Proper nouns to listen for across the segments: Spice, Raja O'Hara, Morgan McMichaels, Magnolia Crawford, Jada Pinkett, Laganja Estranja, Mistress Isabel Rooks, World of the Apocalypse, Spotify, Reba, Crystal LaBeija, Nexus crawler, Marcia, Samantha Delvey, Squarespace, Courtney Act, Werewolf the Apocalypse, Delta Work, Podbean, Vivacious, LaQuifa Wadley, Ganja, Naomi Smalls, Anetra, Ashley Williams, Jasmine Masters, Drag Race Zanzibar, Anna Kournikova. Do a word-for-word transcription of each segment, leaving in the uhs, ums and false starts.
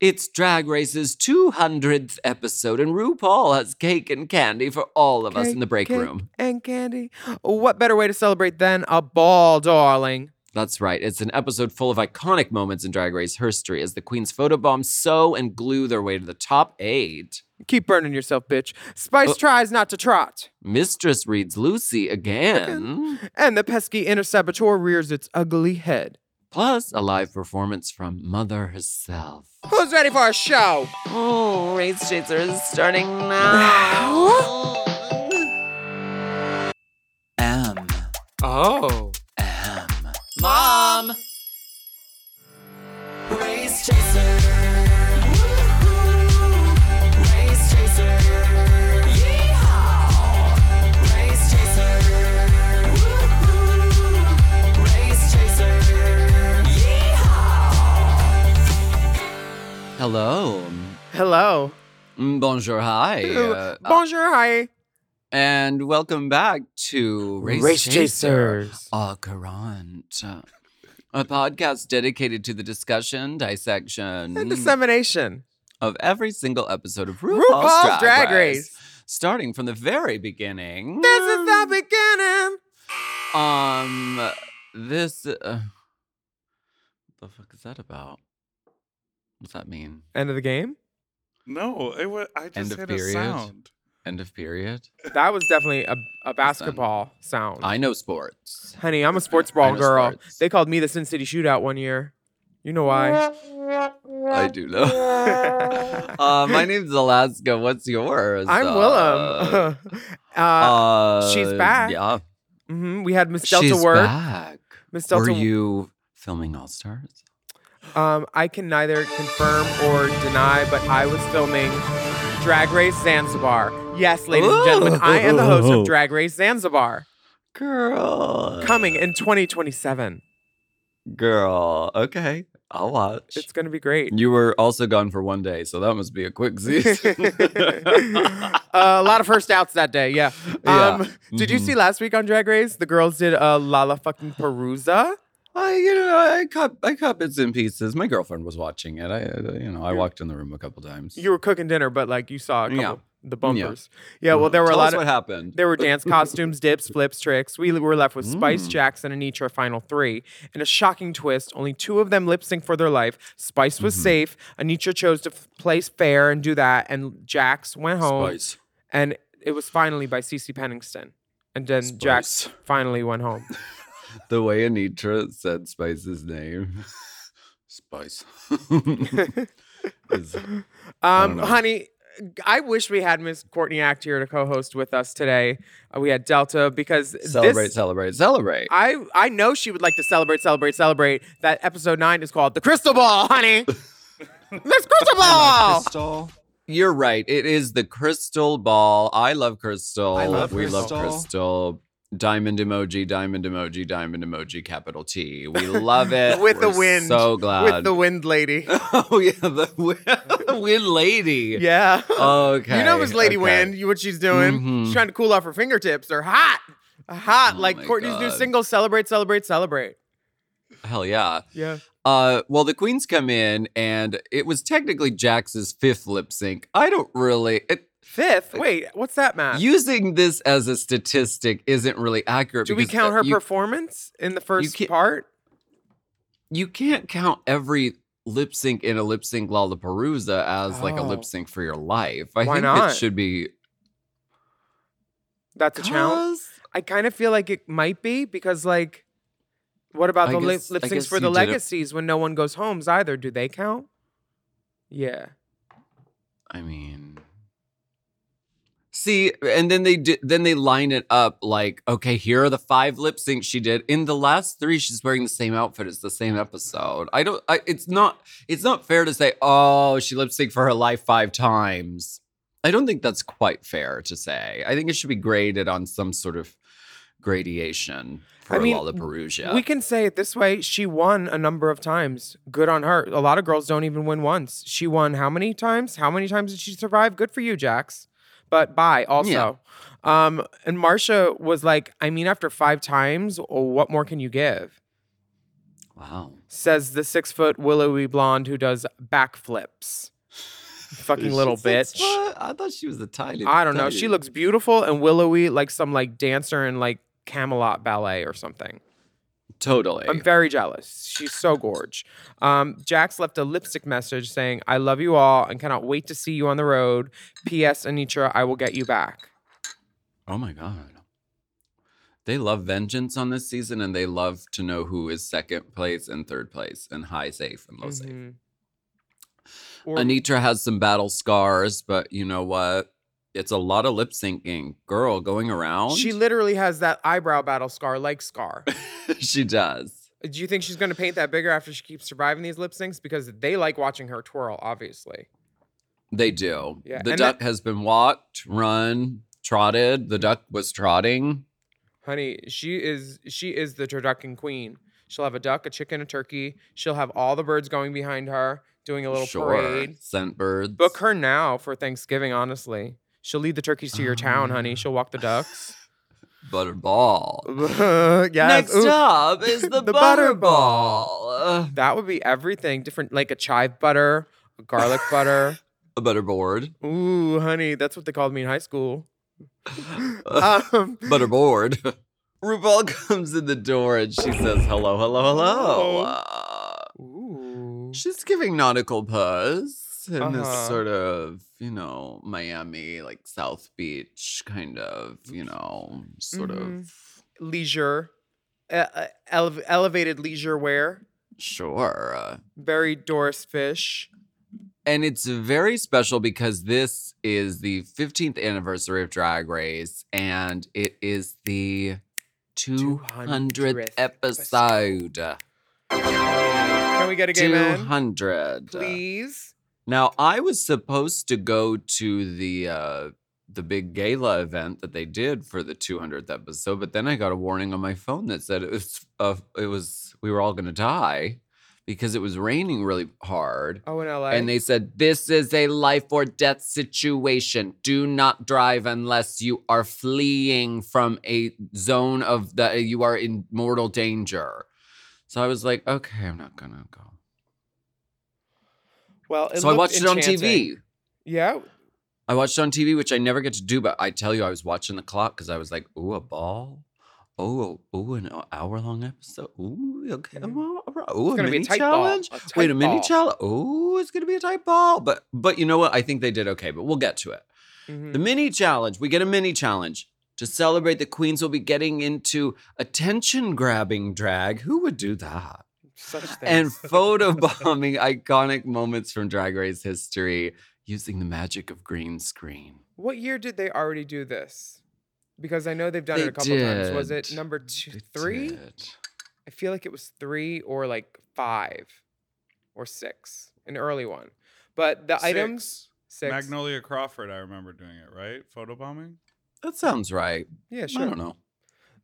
It's Drag Race's two hundredth episode, and RuPaul has cake and candy for all of cake, us in the break cake room. And candy. What better way to celebrate than a ball, darling? That's right. It's an episode full of iconic moments in Drag Race history as the queens photobombs, sew, and glue their way to the top eight. Keep burning yourself, bitch. Spice uh, tries not to trot. Mistress reads Lucy again. And the pesky inner saboteur rears its ugly head. Plus, a live performance from Mother herself. Who's ready for a show? Oh, Race Chaser is starting now. M. Oh. M. Mom! Race Chaser. Woo-hoo. Race Chaser. Yeehaw! Race Chaser. Woo-hoo. Race Chaser. Hello. Hello. Bonjour, hi. Uh, Bonjour, hi. And welcome back to Race, Race Chasers, Chasers. Au Courant, a podcast dedicated to the discussion, dissection, and dissemination of every single episode of RuPaul's, RuPaul's Drag, Drag Race. Race. Starting from the very beginning. This is the beginning. Um, this, uh, what the fuck is that about? What's that mean? End of the game? No, it was. I just heard a sound. End of period. That was definitely a, a basketball sound. I know sports, honey. I'm a sports ball girl. Sports. They called me the Sin City Shootout one year. You know why? I do know. uh, my name's Alaska. What's yours? I'm Willem. Uh, uh, she's back. Yeah. Mm-hmm. We had Miss Delta work. Back. Miss Delta. Were you filming All Stars? Um, I can neither confirm or deny, but I was filming Drag Race Zanzibar. Yes, ladies Ooh. and gentlemen, I am the host of Drag Race Zanzibar. Girl. Coming in twenty twenty-seven. Girl. Okay. I'll watch. It's going to be great. You were also gone for one day, so that must be a quick season. uh, a lot of first outs that day, yeah. Um, yeah. Did mm-hmm. you see last week on Drag Race, the girls did a uh, Lala fucking Perusa? I, you know, I caught, I caught bits and pieces. My girlfriend was watching it. I, you know, I walked in the room a couple times. You were cooking dinner, but like you saw a couple, yeah. the bumpers. Yeah. yeah well, there were Tell a lot us of what happened. There were dance costumes, dips, flips, tricks. We were left with Spice, mm. Jax, and Anetra, final three. In a shocking twist, only two of them lip sync for their life. Spice was mm-hmm. safe. Anetra chose to f- play fair and do that, and Jax went home. Spice. And it was finally by CeCe Pennington, and then Spice. Jax finally went home. The way Anetra said Spice's name. Spice. Is, um, I honey, I wish we had Miss Courtney Act here to co-host with us today. Uh, we had Delta because Celebrate, this, celebrate, celebrate. I, I know she would like to celebrate, celebrate, celebrate. That episode nine is called The Crystal Ball, honey. Miss Crystal Ball. Crystal. You're right. It is The Crystal Ball. I love Crystal. I love we Crystal. love Crystal. Diamond emoji, diamond emoji, diamond emoji, capital T. We love it. With We're the wind. So glad. With the wind lady. Oh, yeah. The wind, the wind lady. Yeah. Okay. You know Miss Lady okay. Wind, you what she's doing. Mm-hmm. She's trying to cool off her fingertips. They're hot. Hot. Oh, like Courtney's God. new single, Celebrate, Celebrate, Celebrate. Hell yeah. Yeah. Uh, well, the queens come in, and it was technically Jax's fifth lip sync. I don't really... It, Fifth? Wait, what's that math? Using this as a statistic isn't really accurate. Do we count her you, performance in the first you part? You can't count every lip sync in a lip sync Lollapalooza as oh. like a lip sync for your life. I Why think not? It should be. That's a challenge. I kind of feel like it might be because, like, what about I the guess, lip syncs for the legacies when no one goes homes either? Do they count? Yeah. I mean. see, and then they did, then they line it up like, okay, here are the five lip syncs she did. In the last three, she's wearing the same outfit. It's the same episode. I don't. I, it's not. It's not fair to say, oh, she lip synced for her life five times. I don't think that's quite fair to say. I think it should be graded on some sort of gradation for I mean, Lollapalooza. We can say it this way. She won a number of times. Good on her. A lot of girls don't even win once. She won how many times? How many times did she survive? Good for you, Jax. But bye also. Yeah. Um, and Marcia was like, I mean, after five times, oh, what more can you give? Wow. Says the six-foot willowy blonde who does backflips. Fucking little bitch. What? I thought she was a tiny. I don't know. Tiny. She looks beautiful and willowy, like some like dancer in like Camelot ballet or something. Totally. I'm very jealous. She's so gorge. Um, Jax left a lipstick message saying, I love you all and cannot wait to see you on the road. P S. Anetra, I will get you back. Oh my God. They love vengeance on this season and they love to know who is second place and third place and high safe and low mm-hmm. safe. Or- Anetra has some battle scars, but you know what? It's a lot of lip syncing. Girl, going around. She literally has that eyebrow battle scar, like Scar. She does. Do you think she's going to paint that bigger after she keeps surviving these lip syncs? Because they like watching her twirl, obviously. They do. Yeah. The and duck that- has been walked, run, trotted. The duck was trotting. Honey, she is she is the turducken queen. She'll have a duck, a chicken, a turkey. She'll have all the birds going behind her. Doing a little sure. parade. Scent birds. Book her now for Thanksgiving, honestly. She'll lead the turkeys to your oh. town, honey. She'll walk the ducks. Butterball. Yes. Next Ooh. Up is the, the butterball. Butter that would be everything. Different, like a chive butter, a garlic butter. A butterboard. Ooh, honey, that's what they called me in high school. um, butterboard. RuPaul comes in the door and she says, hello, hello, hello. Uh, Ooh. She's giving nautical pose in uh-huh. this sort of, you know, Miami, like South Beach kind of, you know, sort mm-hmm. of. Leisure. Ele- ele- elevated leisure wear. Sure. Very Doris Fish. And it's very special because this is the fifteenth anniversary of Drag Race. And it is the two hundredth episode. episode. Can we get a gay man? two hundred. Please. Now, I was supposed to go to the uh, the big gala event that they did for the two hundredth episode, but then I got a warning on my phone that said it was uh, it was we were all going to die because it was raining really hard. Oh, in L A? And they said, this is a life or death situation. Do not drive unless you are fleeing from a zone of the, you are in mortal danger. So I was like, okay, I'm not going to go. Well, it so I watched enchanting. It on T V. Yeah. I watched it on T V, which I never get to do, but I tell you, I was watching the clock because I was like, ooh, a ball. Oh, ooh, an hour-long episode. Ooh, okay. Mm-hmm. Ooh, it's a mini be a tight challenge. Ball. A tight Wait, a mini ball. challenge. Ooh, it's going to be a tight ball. But, but you know what? I think they did okay, but we'll get to it. Mm-hmm. The mini challenge. We get a mini challenge. To celebrate, the queens will be getting into attention-grabbing drag. Who would do that? Such things. And photobombing iconic moments from Drag Race history using the magic of green screen. What year did they already do this? Because I know they've done they it a couple did. times. Was it number two, they three? Did. I feel like it was three or like five or six, an early one. But the six. items... Six. Magnolia Crawford, I remember doing it, right? Photobombing? That sounds right. Yeah, sure. I don't know.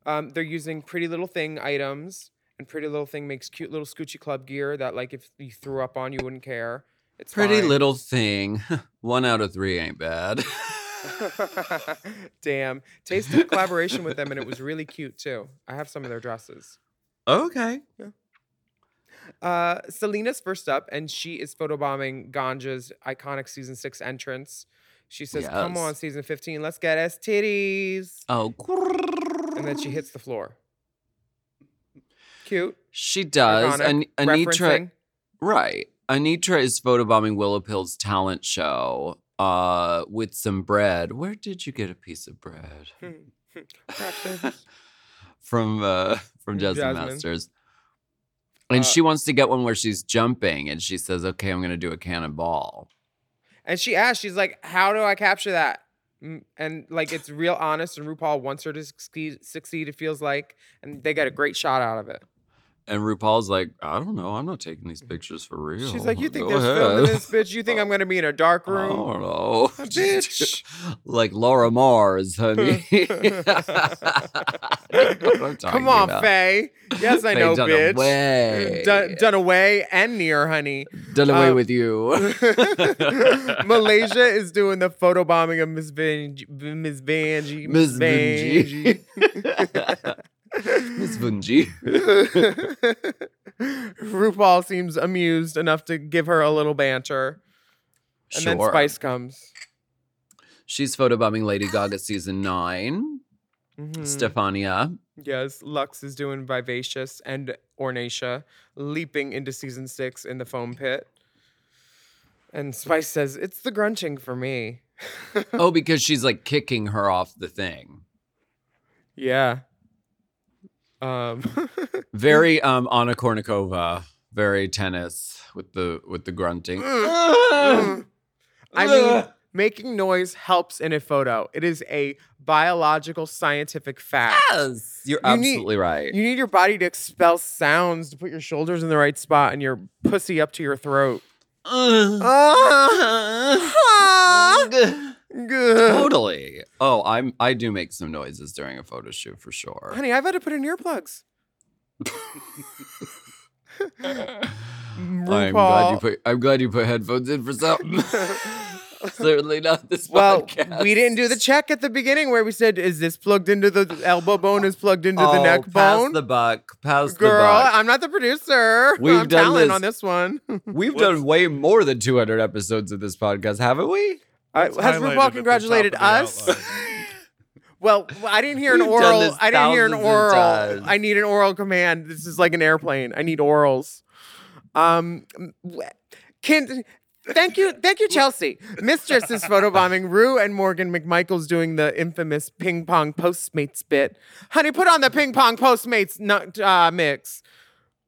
Um, they're using Pretty Little Thing items, and Pretty Little Thing makes cute little Scoochie Club gear that, like, if you threw up on, you wouldn't care. It's Pretty fine. Little Thing. One out of three ain't bad. Damn. Tasted a collaboration with them, and it was really cute, too. I have some of their dresses. Okay. Yeah. Uh, Selena's first up, and she is photobombing Ganja's iconic season six entrance. She says, yes. Come on, season fifteen, let's get us titties. Oh. And then she hits the floor. Cute. She does. An- Anetra, right. Anetra is photobombing Willowpill's talent show uh, with some bread. Where did you get a piece of bread? from uh, from Jasmine, Jasmine Masters. And uh, she wants to get one where she's jumping. And she says, okay, I'm going to do a cannonball. And she asked, she's like, how do I capture that? And like it's real honest, and RuPaul wants her to succeed, it feels like, and they got a great shot out of it. And RuPaul's like, I don't know, I'm not taking these pictures for real. She's like, you think there's film in this, bitch? You think I'm going to be in a dark room? I don't know. Bitch. Like Laura Mars, honey. Come on, about. Faye. Yes, I Faye know, done bitch. Away. Done, done away and near, honey. Done away um, with you. Malaysia is doing the photobombing of Miss Vanjie. Miss Vanjie. Miss Vanjie. Miss Bungie. RuPaul seems amused enough to give her a little banter. And sure. Then Spice comes. She's photobombing Lady Gaga season nine. Mm-hmm. Stefania. Yes, Luxx is doing Vivacious and Ornacia, leaping into season six in the foam pit. And Spice says, it's the grunting for me. Oh, because she's like kicking her off the thing. Yeah. Um. Very um, Anna Kournikova, very tennis with the with the grunting. I mean, making noise helps in a photo. It is a biological scientific fact. Yes, you're you absolutely need, right. You need your body to expel sounds, to put your shoulders in the right spot and your pussy up to your throat. Uh, uh, uh, Good. Totally. Oh, I'm. I do make some noises during a photo shoot for sure. Honey, I've had to put in earplugs. I'm glad you put. I'm glad you put headphones in for something. Certainly not this well, podcast. Well, we didn't do the check at the beginning where we said, "Is this plugged into the elbow bone? Is plugged into oh, the neck pass bone?" Pass the buck. Pass Girl, the buck. Girl, I'm not the producer. We've I'm done this. on this one. We've Whoops. done way more than two hundred episodes of this podcast, haven't we? I, has RuPaul congratulated us? Well, I didn't hear an oral. I didn't hear an oral. I need an oral command. This is like an airplane. I need orals. Um, can thank you, thank you, Chelsea. Mistress is photobombing Rue and Morgan McMichaels doing the infamous ping pong Postmates bit. Honey, put on the ping pong Postmates nut, uh, mix.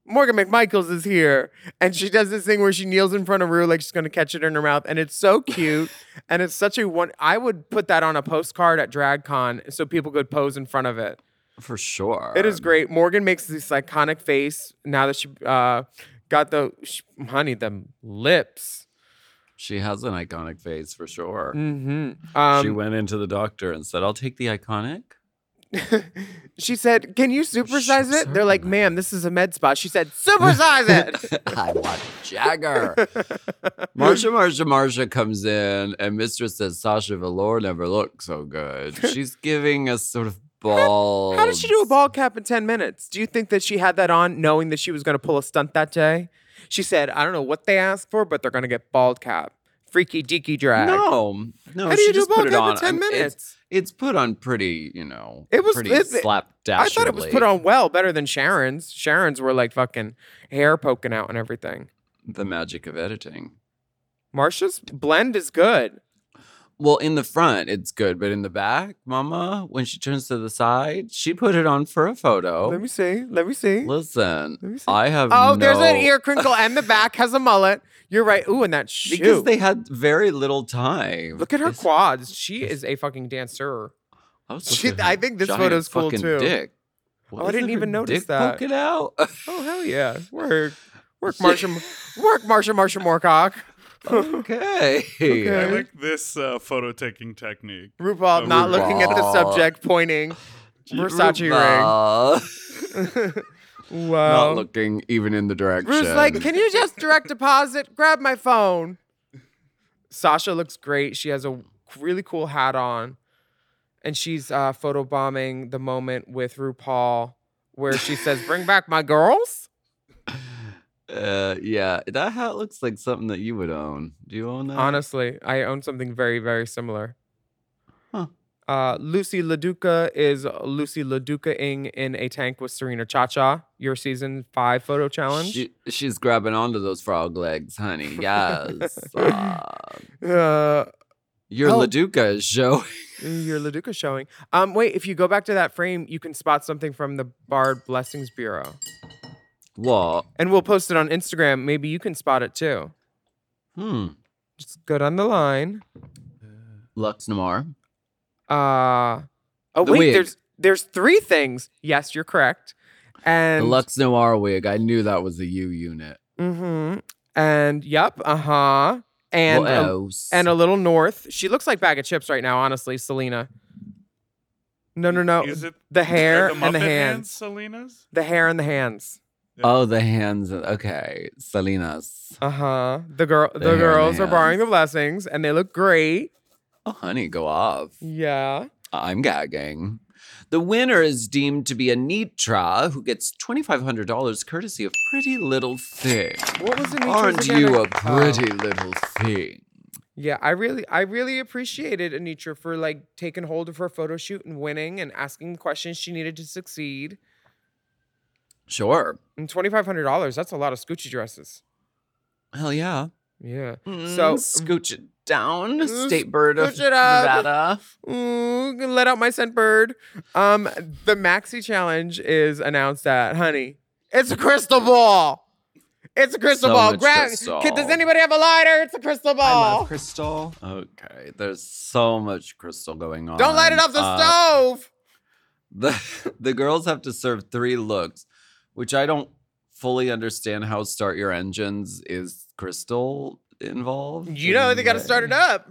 Morgan McMichaels is here, and she does this thing where she kneels in front of Rue like she's going to catch it in her mouth, and it's so cute, and it's such a one. I would put that on a postcard at DragCon so people could pose in front of it. For sure. It is great. Morgan makes this iconic face now that she uh, got the, she, honey, the lips. She has an iconic face for sure. Mm-hmm. Um, she went into the doctor and said, I'll take the iconic. She said, can you supersize it? They're like, ma'am, this is a med spa. She said, supersize it. I want Jagger. Marcia, Marcia, Marcia comes in, and Mistress says, Sasha Velour never looked so good. She's giving us sort of ball. How, how did she do a ball cap in ten minutes? Do you think that she had that on knowing that she was going to pull a stunt that day? She said, I don't know what they asked for, but they're going to get bald cap. Freaky deaky drag. No, no. How do you do ball cap in ten minutes? It's, it's put on pretty, you know. It was pretty slapdashingly. I thought it was put on well, better than Sharon's. Sharon's were like fucking hair poking out and everything. The magic of editing. Marcia's blend is good. Well, in the front, it's good, but in the back, Mama, when she turns to the side, she put it on for a photo. Let me see. Let me see. Listen, Let me see. I have Oh, no... there's an ear crinkle, and the back has a mullet. You're right. Ooh, and that shoe. Because they had very little time. Look at her it's... quads. She is a fucking dancer. I, was she, I think this photo's cool, too. Dick. What oh, I didn't even notice dick that. Poking out? Oh, hell yeah. Work. Work, Marcia. Work, Marcia, Marcia Moorcock. Okay. okay. I like this uh, photo taking technique. RuPaul uh, not RuPaul. looking at the subject, pointing. Versace RuPaul. ring. Wow. Not looking even in the direction. Ru's like, can you just direct deposit? Grab my phone. Sasha looks great. She has a really cool hat on. And she's uh, photobombing the moment with RuPaul where she says, bring back my girls. Uh yeah, that hat looks like something that you would own. Do you own that? Honestly, I own something very, very similar. Huh. Uh, Lucy LaDuca is Lucy LaDuca-ing in a tank with Serena Chacha, your season five photo challenge. She, she's grabbing onto those frog legs, honey. Yes. uh, uh, your oh. LaDuca is showing. Your LaDuca showing. Um, wait, if you go back to that frame, you can spot something from the Barred Blessings Bureau. Well, and we'll post it on Instagram. Maybe you can spot it too. Hmm. Just go down the line. Luxx Noir. Uh, oh, the wait, wig. there's there's three things. Yes, you're correct. And the Luxx Noir wig. I knew that was the U unit. Mm-hmm. And yep, uh-huh. And what else? A, and a little north. She looks like bag of chips right now, honestly, Selena. No, no, no. Is it the hair the and the hands? hands Selena's? The hair and the hands. Yeah. Oh, the hands. Okay. Selena's. Uh-huh. The girl the, the girls the are borrowing the blessings and they look great. Oh, honey, go off. Yeah. I'm gagging. The winner is deemed to be Anetra, who gets twenty-five hundred dollars courtesy of Pretty Little Thing. What was Anetra's Aren't again? you a pretty oh. little thing? Yeah, I really, I really appreciated Anetra for like taking hold of her photo shoot and winning and asking questions she needed to succeed. Sure. And twenty-five hundred dollars, that's a lot of Scoochie dresses. Hell yeah. Yeah. Mm, so Scooch it down, mm, state bird of Nevada. Mm, let out my scent bird. Um, the maxi challenge is announced at, honey, it's a crystal ball. It's a crystal so ball. Grab. Crystal. Kid, does anybody have a lighter? It's a crystal ball. I love crystal. Okay. There's so much crystal going on. Don't light it off the uh, stove. The the girls have to serve three looks, which I don't fully understand how Start Your Engines is crystal involved. You know, they got to start it up.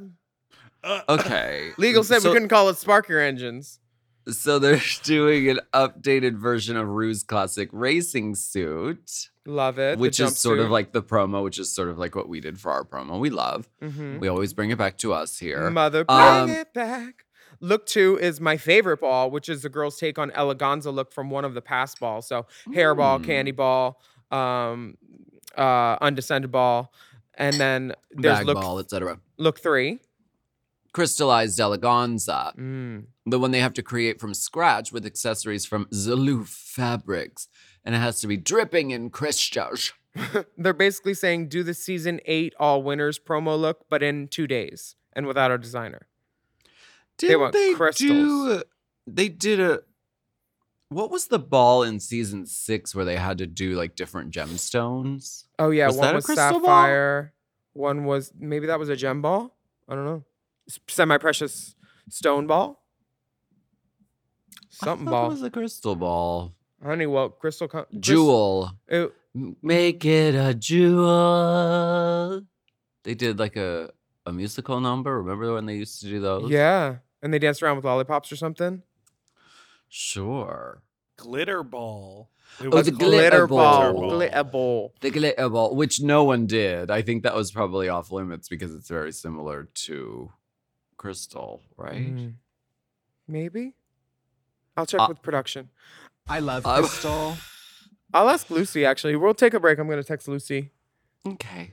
Uh, okay. Legal said so, we couldn't call it Spark Your Engines. So they're doing an updated version of Rue's classic racing suit. Love it. Which is sort of like the promo, which is sort of like what we did for our promo. We love. Mm-hmm. We always bring it back to us here. Mother, bring um, it back. Look two is my favorite ball, which is the girls' take on Eleganza look from one of the past balls. So hairball, mm. candy ball, um, uh, undescended ball, and then there's bag look, ball, et cetera. Look three. Crystallized Eleganza, mm. the one they have to create from scratch with accessories from Zulu fabrics. And it has to be dripping in crystals. They're basically saying do the season eight all winners promo look, but in two days and without a designer. Did they want they crystals. Do, they did a, what was the ball in season six where they had to do like different gemstones? Oh yeah, was one was sapphire, ball? One was, maybe that was a gem ball? I don't know. Semi-precious stone ball? Something I ball. It was a crystal ball. Honey, well, crystal... Con- jewel. Crystal, it, Make it a jewel. They did like a, a musical number. Remember when they used to do those? Yeah. And they danced around with lollipops or something? Sure. Glitter ball. It was oh, the glitter, glitter ball. ball. Glitter ball. The glitter ball, which no one did. I think that was probably off limits because it's very similar to... crystal, right? Mm. Maybe. I'll check uh, with production. I love crystal. I'll ask Lucy, actually. We'll take a break. I'm going to text Lucy. Okay.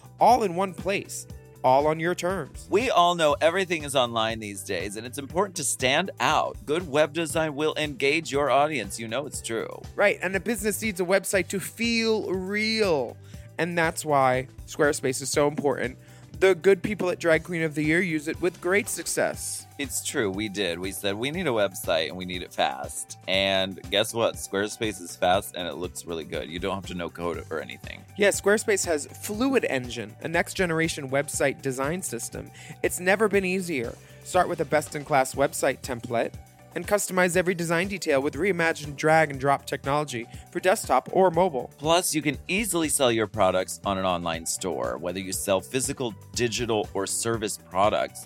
all in one place. All on your terms. We all know everything is online these days, and it's important to stand out. Good web design will engage your audience. You know it's true. Right, and a business needs a website to feel real. And that's why Squarespace is so important. The good people at Drag Queen of the Year use it with great success. It's true, we did. We said we need a website and we need it fast. And guess what? Squarespace is fast and it looks really good. You don't have to know code or anything. Yeah, Squarespace has Fluid Engine, a next-generation website design system. It's never been easier. Start with a best-in-class website template and customize every design detail with reimagined drag-and-drop technology for desktop or mobile. Plus, you can easily sell your products on an online store. Whether you sell physical, digital, or service products,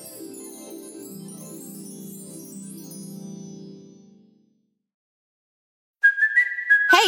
Hey,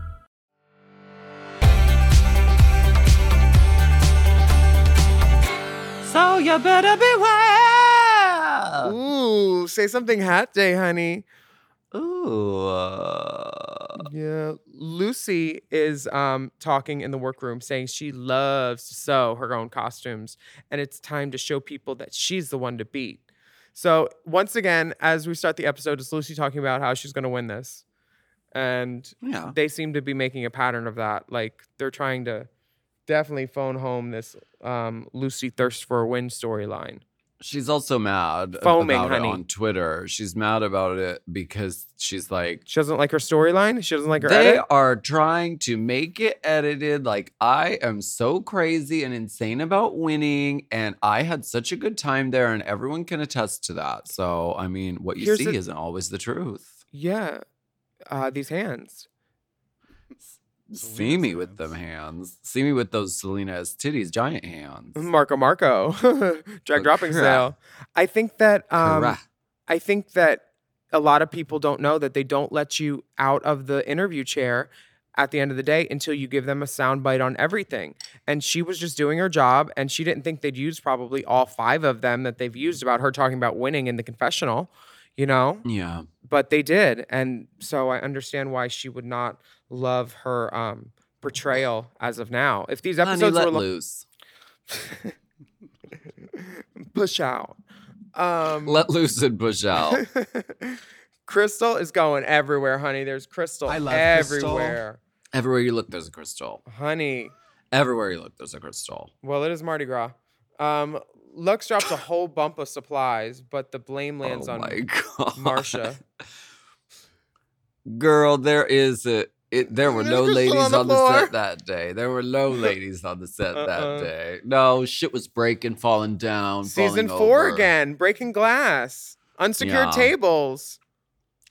So you better beware. Ooh, say something hot day, honey. Ooh. Uh... Yeah. Lucy is um, talking in the workroom saying she loves to sew her own costumes and it's time to show people that she's the one to beat. So once again, as we start the episode, it's Lucy talking about how she's going to win this. And yeah. They seem to be making a pattern of that. Like they're trying to definitely phone home this um, Lucy thirst for a win storyline. She's also mad Foaming, about honey. It on Twitter. She's mad about it because she's like... She doesn't like her storyline? She doesn't like her they edit? They are trying to make it edited. Like, I am so crazy and insane about winning. And I had such a good time there. And everyone can attest to that. So, I mean, what you Here's see a, isn't always the truth. Yeah. Uh, these hands. See me with them hands. See me with those Selena's titties, giant hands. Marco Marco. Drag dropping sale. I think that um, I think that a lot of people don't know that they don't let you out of the interview chair at the end of the day until you give them a soundbite on everything. And she was just doing her job, and she didn't think they'd use probably all five of them that they've used about her talking about winning in the confessional, you know? Yeah. But they did, and so I understand why she would not love her um, portrayal as of now. If these episodes Honey, were let lo- loose, push out, um, let loose and push out. Crystal is going everywhere, honey. There's Crystal I love everywhere. Crystal. Everywhere you look, there's a Crystal, honey. Everywhere you look, there's a Crystal. Well, it is Mardi Gras. Um, Luxx drops a whole bump of supplies, but the blame lands oh on Marcia. Girl, there is a. It, there were no ladies on the, on the set that day. There were no ladies on the set uh-uh. that day. No, shit was breaking, falling down, Season falling four over. Again, breaking glass, unsecured yeah. tables.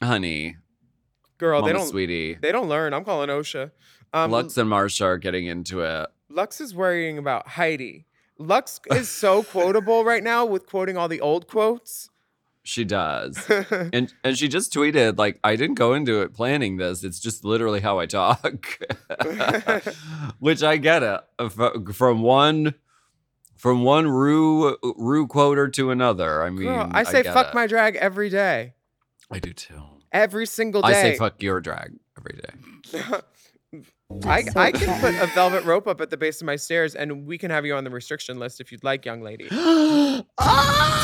Honey. Girl, Mama, they don't. Sweetie. They don't learn. I'm calling OSHA. Um, Luxx and Marcia are getting into it. Luxx is worrying about Heidi. Luxx is so quotable right now with quoting all the old quotes. She does. and and she just tweeted, like, I didn't go into it planning this. It's just literally how I talk. Which I get it. From one from one Rue, Rue quoter to another. I mean, Girl, I say I fuck it. my drag every day. I do too. Every single day. I say fuck your drag every day. I, so I can put a velvet rope up at the base of my stairs and we can have you on the restriction list if you'd like, young lady. oh!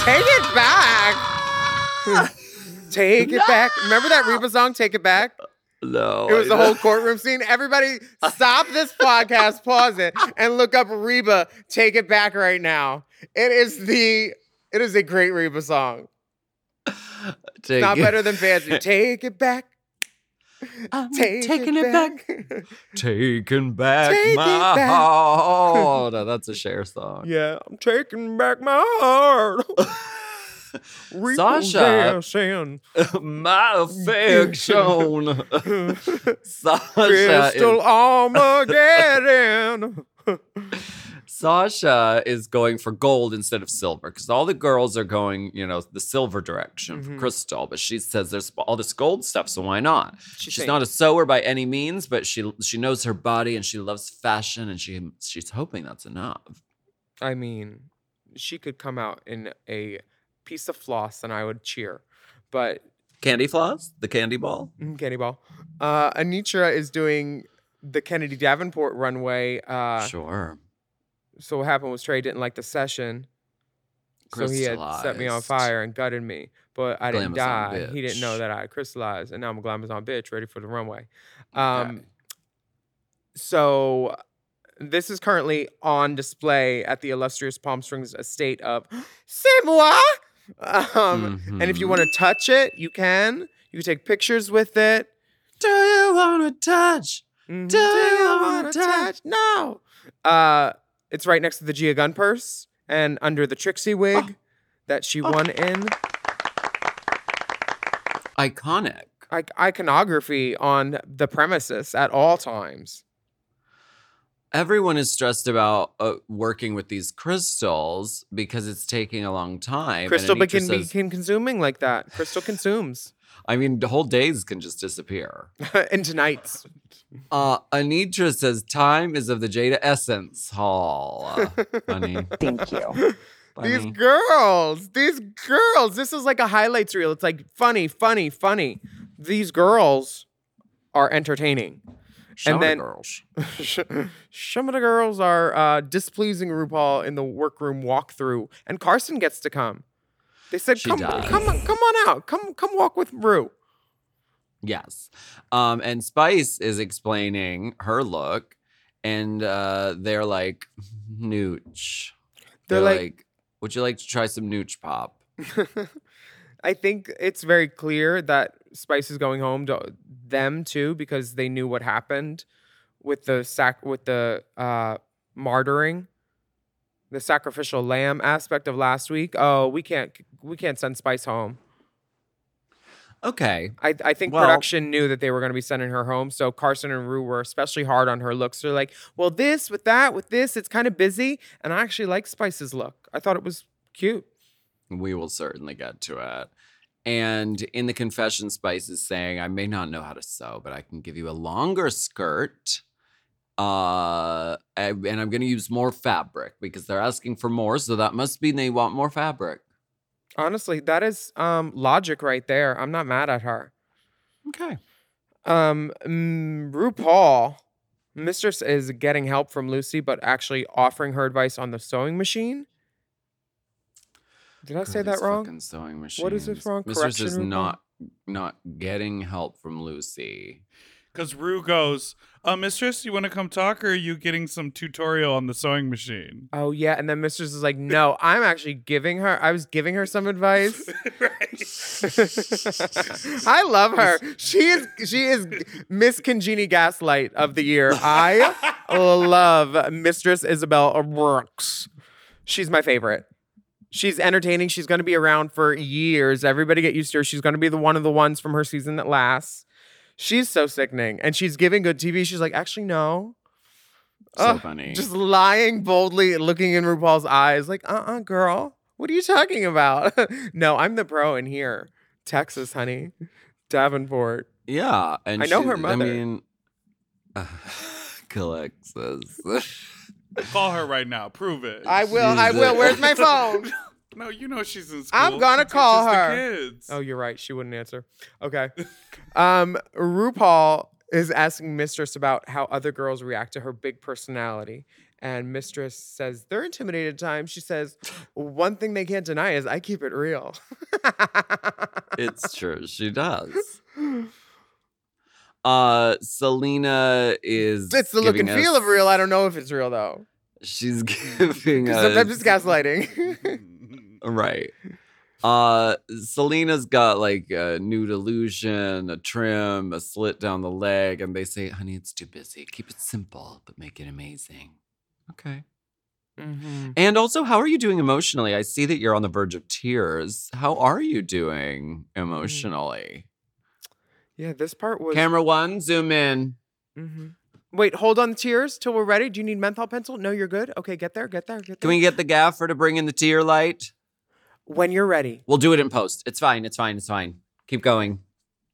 Take it back. Take it no! back. Remember that Reba song, Take It Back? No. It was the whole courtroom scene. Everybody stop this podcast, pause it, and look up Reba, Take It Back right now. It is the, it is a great Reba song. Take Not it. better than Fancy. Take it back. I'm Take taking it back. It back. Taking back Take my back. heart. Oh, that's a Cher song. Yeah, I'm taking back my heart. Sasha, my affection. Sasha, Crystal Armageddon. Sasha is going for gold instead of silver because all the girls are going, you know, the silver direction mm-hmm. for Crystal, but she says there's all this gold stuff, so why not? She she's not a sewer by any means, but she she knows her body and she loves fashion, and she she's hoping that's enough. I mean, she could come out in a piece of floss and I would cheer, but candy floss, the candy ball, candy ball. Uh, Anetra is doing the Kennedy Davenport runway. Uh, sure. So what happened was Trey didn't like the session, So he had set me on fire and gutted me, but I didn't die. Bitch. He didn't know that I crystallized, and now I'm a glamazon bitch ready for the runway. Um, okay. So this is currently on display at the illustrious Palm Springs estate of C'est Moi. Um, mm-hmm. And if you want to touch it, you can. You can take pictures with it. Do you want to touch? Mm-hmm. Do, Do you want to touch? touch? No. Uh, it's right next to the Gia Gun purse and under the Trixie wig oh. that she oh. won in. Iconic. I- iconography on the premises at all times. Everyone is stressed about uh, working with these crystals because it's taking a long time. Crystal and can says, be consuming like that. Crystal consumes. I mean, the whole days can just disappear. Into nights. Uh, Anetra says, time is of the Jada Essence Hall. Uh, funny. Thank you. Funny. These girls. These girls. This is like a highlights reel. It's like funny, funny, funny. These girls are entertaining. Some and then, the girls. Some of the girls are uh, displeasing RuPaul in the workroom walkthrough, and Carson gets to come. They said, she "Come, does. come, on, come on out, come, come walk with Ru." Yes, um, and Spice is explaining her look, and uh, they're like, "Nooch." They're, they're like, like, "Would you like to try some nooch pop?" I think it's very clear that Spice is going home to them too because they knew what happened with the sac with the uh, martyring, the sacrificial lamb aspect of last week. Oh, we can't we can't send Spice home. Okay, I, I think well, production knew that they were going to be sending her home, so Carson and Rue were especially hard on her looks. They're like, well, this with that with this, it's kind of busy, and I actually like Spice's look. I thought it was cute. We will certainly get to it. And in the confession, Spice is saying, I may not know how to sew, but I can give you a longer skirt. Uh, and I'm going to use more fabric because they're asking for more. So that must mean they want more fabric. Honestly, that is um, logic right there. I'm not mad at her. Okay. Um, RuPaul, Mistress is getting help from Loosey, but actually offering her advice on the sewing machine. Did I Girl, say that wrong? Sewing machines. What is this wrong? Mistress is not not getting help from Loosey. Because Rue goes, uh, Mistress, you want to come talk or are you getting some tutorial on the sewing machine? Oh, yeah. And then Mistress is like, no, I'm actually giving her. I was giving her some advice. I love her. She is she is Miss Congenie Gaslight of the year. I love Mistress Isabel Rooks. She's my favorite. She's entertaining. She's going to be around for years. Everybody get used to her. She's going to be the one of the ones from her season that lasts. She's so sickening. And she's giving good T V. She's like, actually, no. So Ugh, funny. Just lying boldly, looking in RuPaul's eyes like, uh-uh, girl. What are you talking about? No, I'm the pro in here. Texas, honey. Davenport. Yeah. And I know she, her mother. I mean, uh, Alexis. Call her right now. Prove it. I will. I will. Where's my phone? No, you know she's in school. I'm gonna she call her. Kids. Oh, you're right. She wouldn't answer. Okay. um, RuPaul is asking Mistress about how other girls react to her big personality, and Mistress says they're intimidated at times. She says one thing they can't deny is I keep it real. It's true. She does. Uh, Selena is. It's the look and us, feel of real. I don't know if it's real though. She's giving us. Sometimes it's gaslighting. Right. Uh, Selena's got like a nude illusion, a trim, a slit down the leg, and they say, "Honey, it's too busy. Keep it simple, but make it amazing." Okay. Mm-hmm. And also, how are you doing emotionally? I see that you're on the verge of tears. How are you doing emotionally? Mm. Yeah, this part was... Camera one, zoom in. Mm-hmm. Wait, hold on the tears till we're ready. Do you need menthol pencil? No, you're good? Okay, get there, get there, get there. Can we get the gaffer to bring in the tear light? When you're ready. We'll do it in post. It's fine, it's fine, it's fine. Keep going.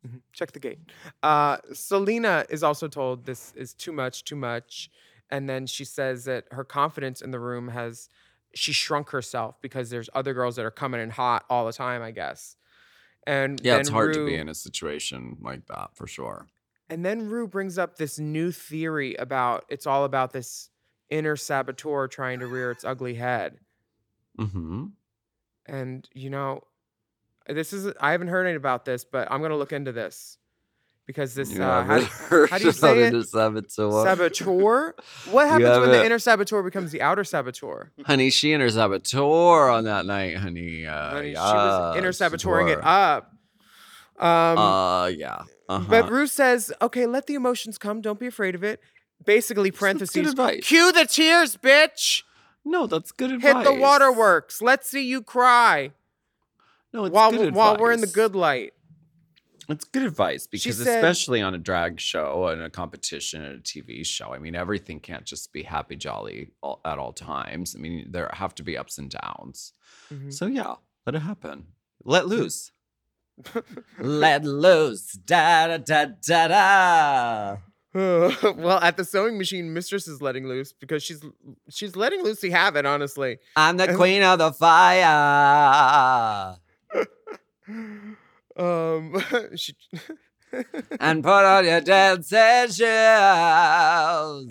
Mm-hmm. Check the gate. Uh, Selena is also told this is too much, too much. And then she says that her confidence in the room has... She shrunk herself because there's other girls that are coming in hot all the time, I guess. And yeah, it's hard Rue, to be in a situation like that for sure. And then Rue brings up this new theory about it's all about this inner saboteur trying to rear its ugly head. Mm-hmm. And, you know, this is, I haven't heard anything about this, but I'm going to look into this. Because this, you uh, how, do, how do you say it? So well. Saboteur? What happens when the inner saboteur becomes the outer saboteur? Honey, she inner saboteur on that night, honey. Uh, honey yes, she was inner saboteuring it up. Um, uh, yeah. Uh-huh. But Ruth says, okay, let the emotions come. Don't be afraid of it. Basically, parentheses, cue the tears, bitch. No, that's good advice. Hit the waterworks. Let's see you cry. No, it's while, good advice. While we're in the good light. It's good advice because said, especially on a drag show and a competition and a T V show, I mean, everything can't just be happy, jolly all, at all times. I mean, there have to be ups and downs. Mm-hmm. So yeah, let it happen. Let loose. Let loose. Da, da, da, da, da. Well, at the sewing machine, Mistress is letting loose because she's she's letting Lucy have it, honestly. I'm the queen of the fire. Um, she, and put on your dancing shoes.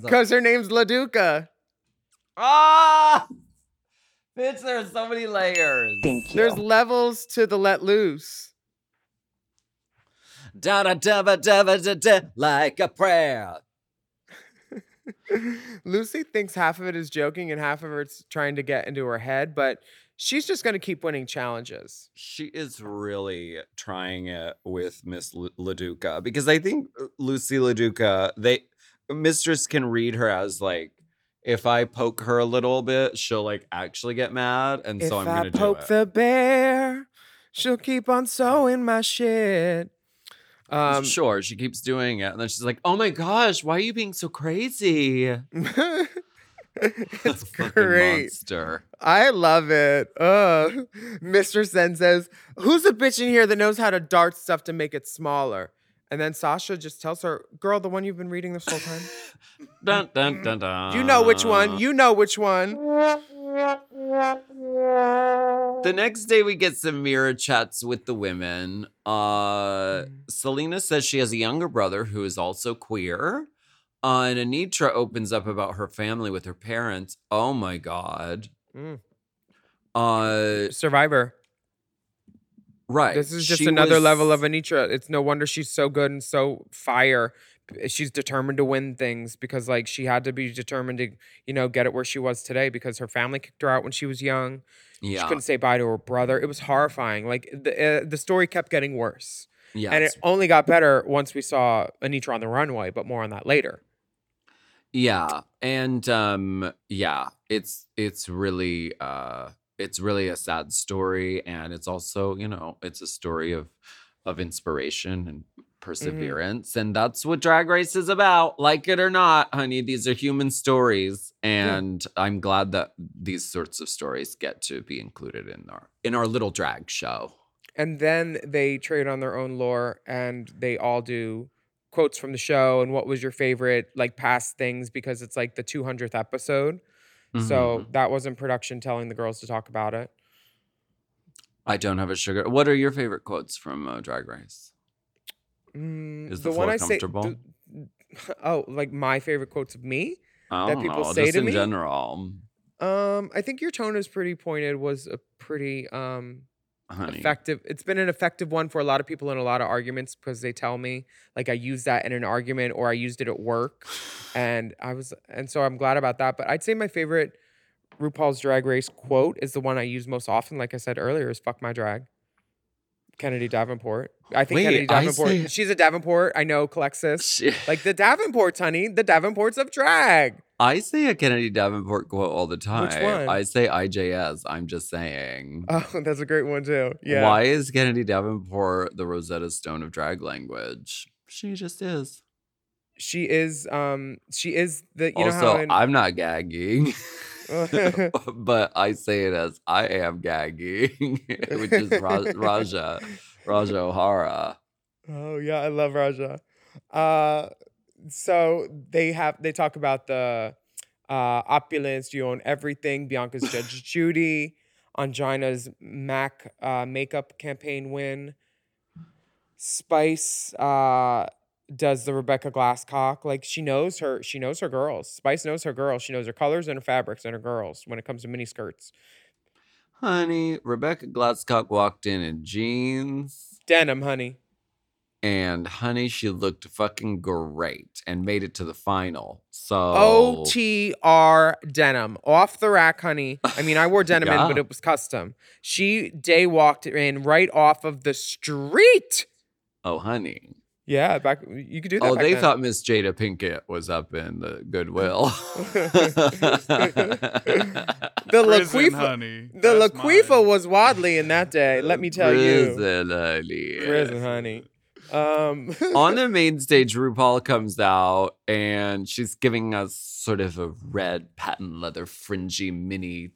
Because her name's LaDuca. Ah, oh, bitch! There are so many layers. Thank you. There's levels to the let loose. Da da da da da da da, like a prayer. Lucy thinks half of it is joking and half of it's trying to get into her head, but. She's just going to keep winning challenges. She is really trying it with Miss L- LaDuca because I think Lucy LaDuca, they Mistress can read her as like, if I poke her a little bit, she'll like actually get mad, and if so I'm going to do it. If I poke the bear, she'll keep on sewing my shit. Um, sure, she keeps doing it, and then she's like, "Oh my gosh, why are you being so crazy?" It's great. Monster. I love it. Uh, Mister Sen says, who's a bitch in here that knows how to dart stuff to make it smaller? And then Sasha just tells her, girl, the one you've been reading this whole time. Dun, dun, dun, dun. You know which one. You know which one. The next day we get some mirror chats with the women. Uh, mm. Selena says she has a younger brother who is also queer. Uh, and Anetra opens up about her family with her parents. Oh, my God. Mm. Uh, Survivor. Right. This is just she another was... level of Anetra. It's no wonder she's so good and so fire. She's determined to win things because, like, she had to be determined to, you know, get it where she was today because her family kicked her out when she was young. Yeah. She couldn't say bye to her brother. It was horrifying. Like, the uh, the story kept getting worse. Yes. And it only got better once we saw Anetra on the runway, but more on that later. Yeah, and um, yeah, it's it's really uh, it's really a sad story, and it's also, you know, it's a story of of inspiration and perseverance, mm-hmm. and that's what Drag Race is about. Like it or not, honey, these are human stories, and yeah. I'm glad that these sorts of stories get to be included in our in our little drag show. And then they trade on their own lore, and they all do. Quotes from the show and what was your favorite, like past things, because it's like the two hundredth episode. Mm-hmm. So that was in production telling the girls to talk about it. I don't have a sugar. What are your favorite quotes from uh, Drag Race? Mm, Is the, the floor one I comfortable? Say, the, oh, like my favorite quotes of me I don't that people know, say just to in me. General. Um, I think your tone is pretty pointed. Was a pretty um. Honey. Effective. It's been an effective one for a lot of people in a lot of arguments because they tell me like I used that in an argument or I used it at work, and I was and so I'm glad about that. But I'd say my favorite RuPaul's Drag Race quote is the one I use most often. Like I said earlier, is "fuck my drag." Kennedy Davenport. I think Wait, Kennedy Davenport. Say- she's a Davenport. I know Calexis. She- like the Davenports, honey. The Davenports of drag. I say a Kennedy Davenport quote all the time. Which one? I say I J S. I'm just saying. Oh, that's a great one too. Yeah. Why is Kennedy Davenport the Rosetta Stone of drag language? She just is. She is. Um. She is the. You also, know how in- I'm not gagging, but I say it as I am gagging, which is Ra- Raja, Raja O'Hara. Oh yeah, I love Raja. Uh. So they have they talk about the uh, opulence. You own everything. Bianca's Judge Judy, Angina's Mac uh, makeup campaign win. Spice uh, does the Rebecca Glasscock. Like she knows her. She knows her girls. Spice knows her girls. She knows her colors and her fabrics and her girls when it comes to miniskirts. Honey, Rebecca Glasscock walked in in jeans. Denim, honey. And, honey, she looked fucking great and made it to the final. So O T R denim. Off the rack, honey. I mean, I wore denim yeah. in, but it was custom. She day walked in right off of the street. Oh, honey. Yeah, back you could do that. Oh, back they then. Thought Miss Jada Pinkett was up in the Goodwill. the Prison, LaQuifa, honey. The That's LaQuifa mine. Was Wadley in that day. Let me tell Prison, you. Honey. Prison, honey. Um. On the main stage, RuPaul comes out and she's giving us sort of a red patent leather fringy mini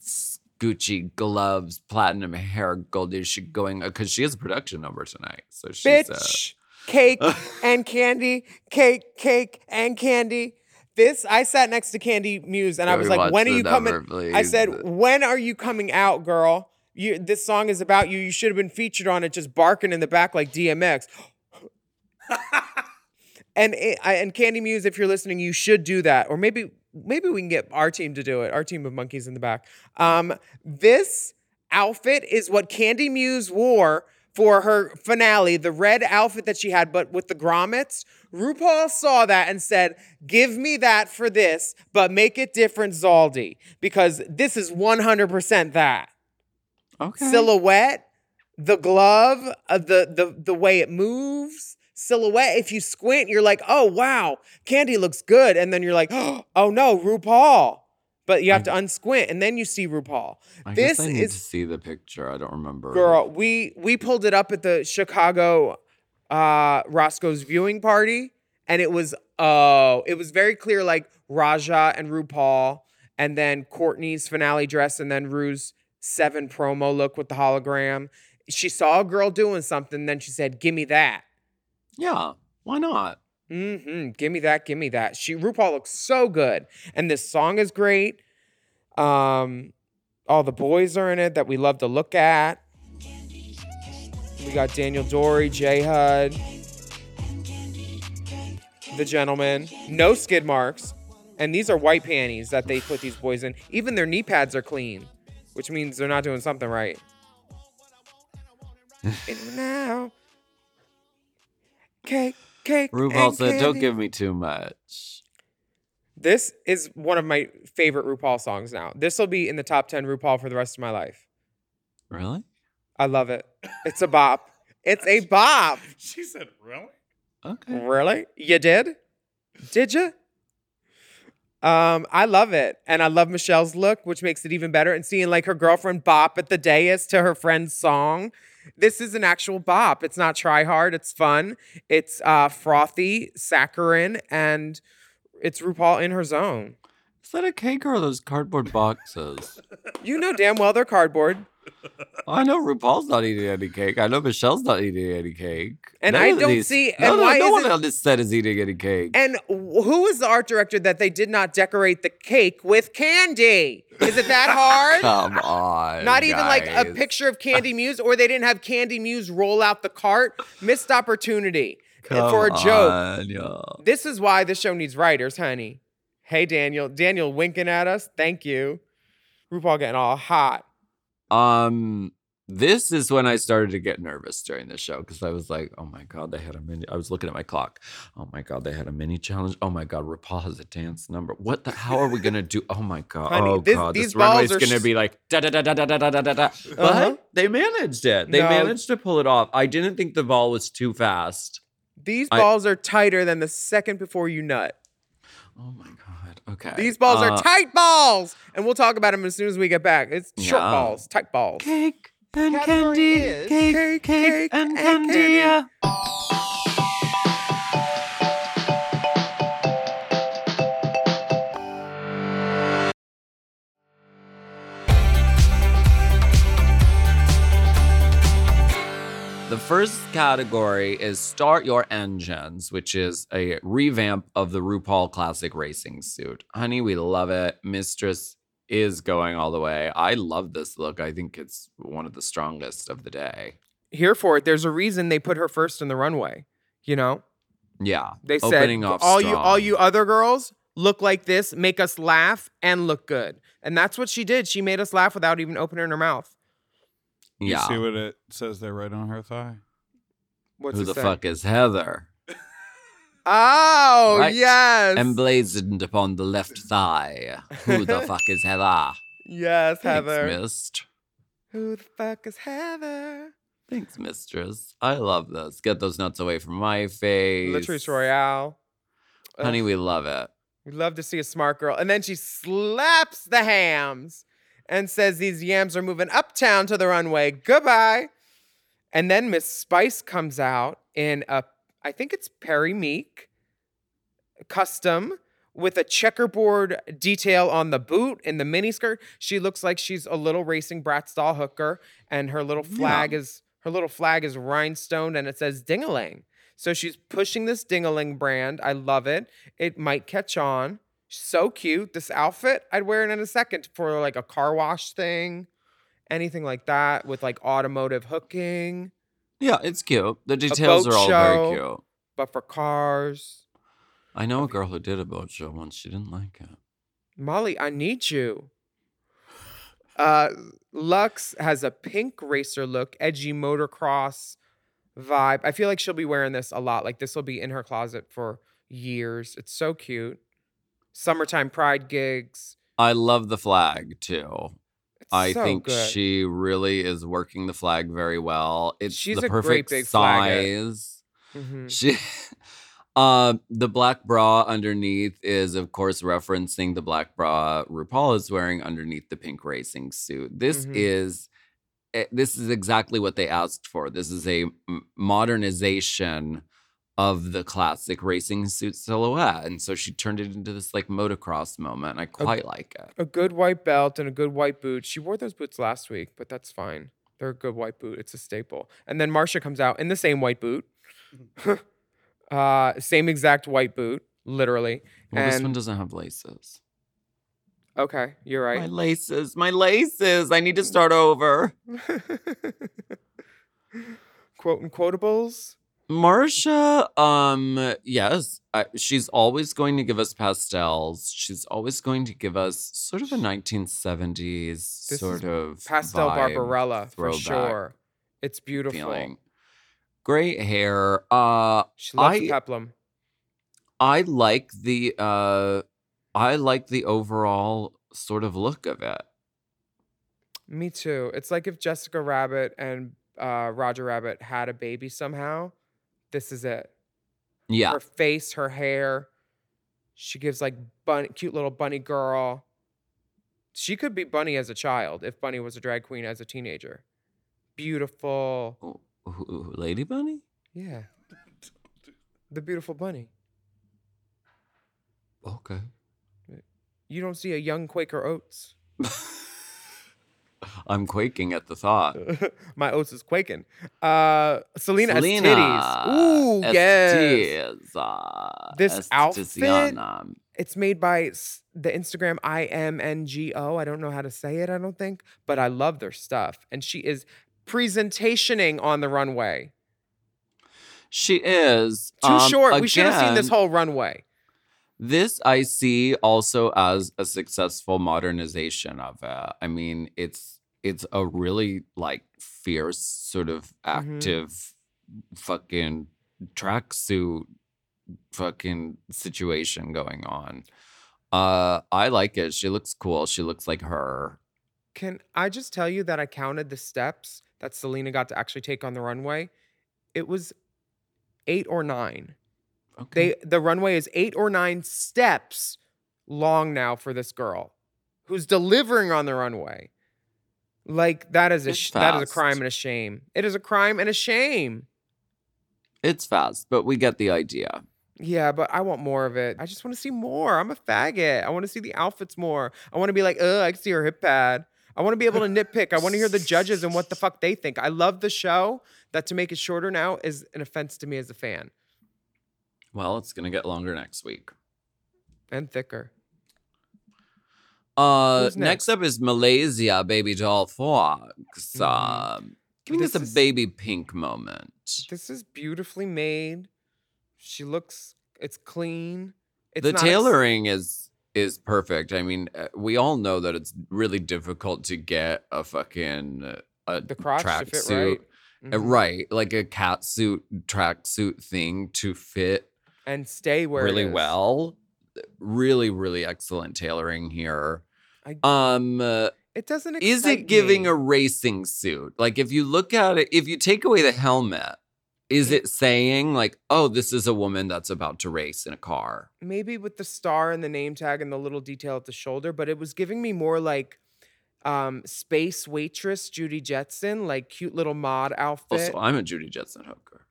Gucci gloves, platinum hair, gold. Is she going? Because she has a production number tonight, so she's. Bitch. Uh, Cake and candy, cake, cake and candy. This, I sat next to Candy Muse and I was like, when are you coming? I said, when are you coming out, girl? You, this song is about you. You should have been featured on it, just barking in the back like D M X. and it, I, and Candy Muse, if you're listening, you should do that. Or maybe maybe we can get our team to do it, our team of monkeys in the back. Um, this outfit is what Candy Muse wore for her finale, the red outfit that she had, but with the grommets. RuPaul saw that and said, give me that for this, but make it different, Zaldi, because this is one hundred percent that. Okay. Silhouette, the glove, uh, the, the, the way it moves, silhouette. If you squint, you're like, oh, wow, Candy looks good. And then you're like, oh, no, RuPaul. But you have to unsquint, and then you see RuPaul. I this guess I need is, to see the picture. I don't remember. Girl, we we pulled it up at the Chicago uh, Roscoe's viewing party, and it was oh, uh, it was very clear, like Raja and RuPaul, and then Courtney's finale dress, and then Ru's seven promo look with the hologram. She saw a girl doing something, then she said, "Give me that." Yeah, why not? Mm-hmm. Give me that. Give me that. She RuPaul looks so good. And this song is great. Um, all the boys are in it that we love to look at. We got Daniel Dory, J. Hud, the gentleman. No skid marks. And these are white panties that they put these boys in. Even their knee pads are clean, which means they're not doing something right. In now. Okay. Cake RuPaul said, candy. Don't give me too much. This is one of my favorite RuPaul songs now. This will be in the top ten RuPaul for the rest of my life. Really? I love it. It's a bop. It's a bop. She said, really? Okay. Really? You did? Did you? Um, I love it. And I love Michelle's look, which makes it even better. And seeing like her girlfriend bop at the dais to her friend's song. This is an actual bop. It's not try hard. It's fun. It's uh, frothy, saccharine, and it's RuPaul in her zone. Is that a cake or are those cardboard boxes? You know damn well they're cardboard. I know RuPaul's not eating any cake. I know Michelle's not eating any cake. And none I don't these, see. And no, no, why no one on this set is eating any cake. And who is the art director that they did not decorate the cake with candy? Is it that hard? Come on. Not even guys. Like a picture of Candy Muse, or they didn't have Candy Muse roll out the cart. Missed opportunity Come for a joke. On, y'all. This is why this show needs writers, honey. Hey, Daniel. Daniel winking at us. Thank you. RuPaul getting all hot. Um, this is when I started to get nervous during the show because I was like, oh my God, they had a mini. I was looking at my clock. Oh my God, they had a mini challenge. Oh my God, RuPaul has a dance number. What the, how are we going to do? Oh my God. Honey, oh this, God, these this runway's going to sh- be like da da da da da da da da da. But they managed it. They no. managed to pull it off. I didn't think the ball was too fast. These I, balls are tighter than the second before you nut. Oh my God. Okay. These balls uh, are tight balls. And we'll talk about them as soon as we get back. It's short yeah. balls, tight balls. Cake and candy. Cake, cake, cake and, and candy. candy. The first category is Start Your Engines, which is a revamp of the RuPaul classic racing suit. Honey, we love it. Mistress is going all the way. I love this look. I think it's one of the strongest of the day. Here for it. There's a reason they put her first in the runway, you know? Yeah. They opening said, off all strong. you, all you other girls look like this, make us laugh, and look good. And that's what she did. She made us laugh without even opening her mouth. You yeah. see what it says there right on her thigh? What's Who the say? fuck is Heather? Oh, right? Yes. Emblazoned upon the left thigh. Who the fuck is Heather? Yes, Heather. Thanks, mist. Who the fuck is Heather? Thanks, mistress. I love this. Get those nuts away from my face. Latrice Royale. Honey, Ugh. we love it. We love to see a smart girl. And then she slaps the hams and says these yams are moving uptown to the runway. Goodbye. And then Miss Spice comes out in a, I think it's Perry Meek custom with a checkerboard detail on the boot and the miniskirt. She looks like she's a little racing brat style hooker, and her little flag yeah. is her little flag is rhinestoned and it says ding-a-ling. So she's pushing this ding-a-ling brand. I love it. It might catch on. So cute. This outfit, I'd wear it in a second for like a car wash thing, anything like that with like automotive hooking. Yeah, it's cute. The details are all show, very cute. But for cars. I know a girl who did a boat show once. She didn't like it. Molly, I need you. Uh, Luxx has a pink racer look, edgy motocross vibe. I feel like she'll be wearing this a lot. Like this will be in her closet for years. It's so cute. Summertime pride gigs. I love the flag too. It's I so think good. She really is working the flag very well. It's She's the a perfect great big size. Mm-hmm. She, uh, the black bra underneath is of course referencing the black bra RuPaul is wearing underneath the pink racing suit. This mm-hmm. is. This is exactly what they asked for. This is a modernization of the classic racing suit silhouette. And so she turned it into this like motocross moment. I quite a, like it. A good white belt and a good white boot. She wore those boots last week, but that's fine. They're a good white boot. It's a staple. And then Marcia comes out in the same white boot. uh, same exact white boot, literally. Well, and this one doesn't have laces. Okay, you're right. My laces, my laces. I need to start over. Quote and quotables. Marcia, um, yes, I, she's always going to give us pastels. She's always going to give us sort of a nineteen seventies this sort of pastel vibe, Barbarella for sure. It's beautiful. Feeling. Great hair. Uh, she loves I, peplum. I like the. Uh, I like the overall sort of look of it. Me too. It's like if Jessica Rabbit and uh, Roger Rabbit had a baby somehow. This is it. Yeah. Her face, her hair. She gives like bunny, cute little bunny girl. She could be Bunny as a child if Bunny was a drag queen as a teenager. Beautiful. Ooh, ooh, Lady Bunny? Yeah. The beautiful bunny. Okay. You don't see a young Quaker Oats. I'm quaking at the thought. My oats is quaking. Uh, Selena, Selena has titties. Ooh, yes. This Estiziana. outfit, it's made by the Instagram I M N G O. I don't know how to say it, I don't think. But I love their stuff. And she is presentationing on the runway. She is. Too um, short. Again, we should have seen this whole runway. This I see also as a successful modernization of it. I mean, it's it's a really like fierce sort of active mm-hmm. fucking tracksuit fucking situation going on. Uh, I like it. She looks cool. She looks like her. Can I just tell you that I counted the steps that Selena got to actually take on the runway? It was eight or nine. Okay. They, the runway is eight or nine steps long now for this girl who's delivering on the runway. Like, that is a sh- that is a crime and a shame. It is a crime and a shame. It's fast, but we get the idea. Yeah, but I want more of it. I just want to see more. I'm a faggot. I want to see the outfits more. I want to be like, ugh, I can see her hip pad. I want to be able to nitpick. I want to hear the judges and what the fuck they think. I love the show. That to make it shorter now is an offense to me as a fan. Well, it's going to get longer next week. And thicker. Uh, next? next up is Malaysia, Baby Doll Fox. Mm-hmm. Uh, giving this us a is, baby pink moment. This is beautifully made. She looks, it's clean. It's the not tailoring ex- is is perfect. I mean, we all know that it's really difficult to get a fucking a the crotch track to fit suit, right. Mm-hmm. Right, like a cat suit, track suit thing to fit and stay where really it is. Well. Really, really excellent tailoring here. I, um, it doesn't. Is it giving me a racing suit? Like, if you look at it, if you take away the helmet, is it saying like, "Oh, this is a woman that's about to race in a car"? Maybe with the star and the name tag and the little detail at the shoulder, but it was giving me more like um, space waitress Judy Jetson, like cute little mod outfit. Also, I'm a Judy Jetson hooker.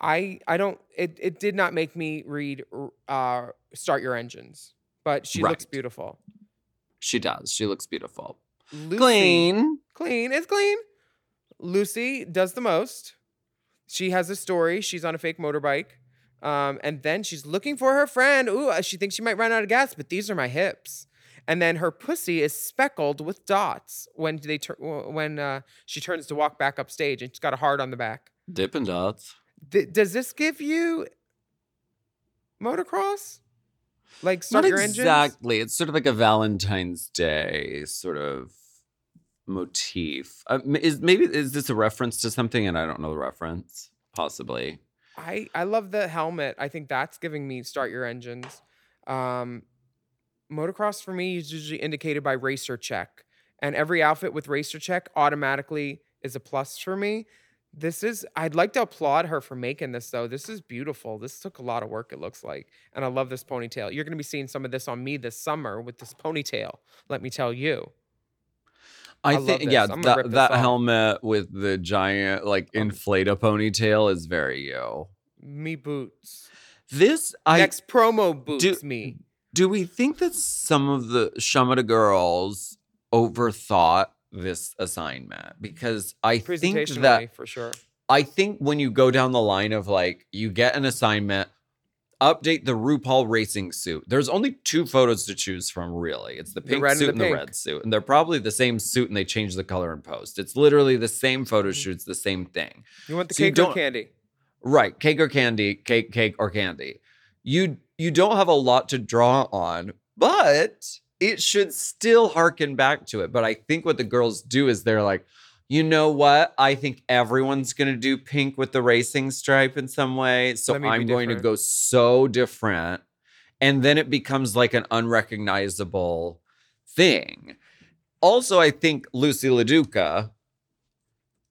I I don't. It it did not make me read uh, Start Your Engines, but she right. looks beautiful. She does. She looks beautiful. Lucy, clean, clean. It's clean. Lucy does the most. She has a story. She's on a fake motorbike, um, and then she's looking for her friend. Ooh, she thinks she might run out of gas, but these are my hips. And then her pussy is speckled with dots when they tur- when uh, she turns to walk back up stage, and she's got a heart on the back. Dippin' dots. Th- does this give you motocross? Like Start Not Your Engines? Exactly. It's sort of like a Valentine's Day sort of motif. Uh, is maybe is this a reference to something and I don't know the reference? Possibly. I, I love the helmet. I think that's giving me Start Your Engines. Um, motocross for me is usually indicated by racer check. And every outfit with racer check automatically is a plus for me. This is, I'd like to applaud her for making this, though. This is beautiful. This took a lot of work, it looks like. And I love this ponytail. You're going to be seeing some of this on me this summer with this ponytail, let me tell you. I, I think, yeah, that, that helmet with the giant, like, inflate a ponytail is very you. Me boots. This, I. Next promo boots do, me. Do we think that some of the Shemada girls overthought this assignment, because I think that for sure, I think when you go down the line of like, you get an assignment, update the RuPaul racing suit. There's only two photos to choose from, really. It's the pink the suit and the, and the red suit. And they're probably the same suit and they change the color in post. It's literally the same photo shoots, the same thing. You want the so cake or candy? Right. Cake or candy, cake, cake or candy. You you don't have a lot to draw on, but it should still harken back to it. But I think what the girls do is they're like, you know what? I think everyone's going to do pink with the racing stripe in some way. So I'm going to go so different. And then it becomes like an unrecognizable thing. Also, I think Lucy LaDuca,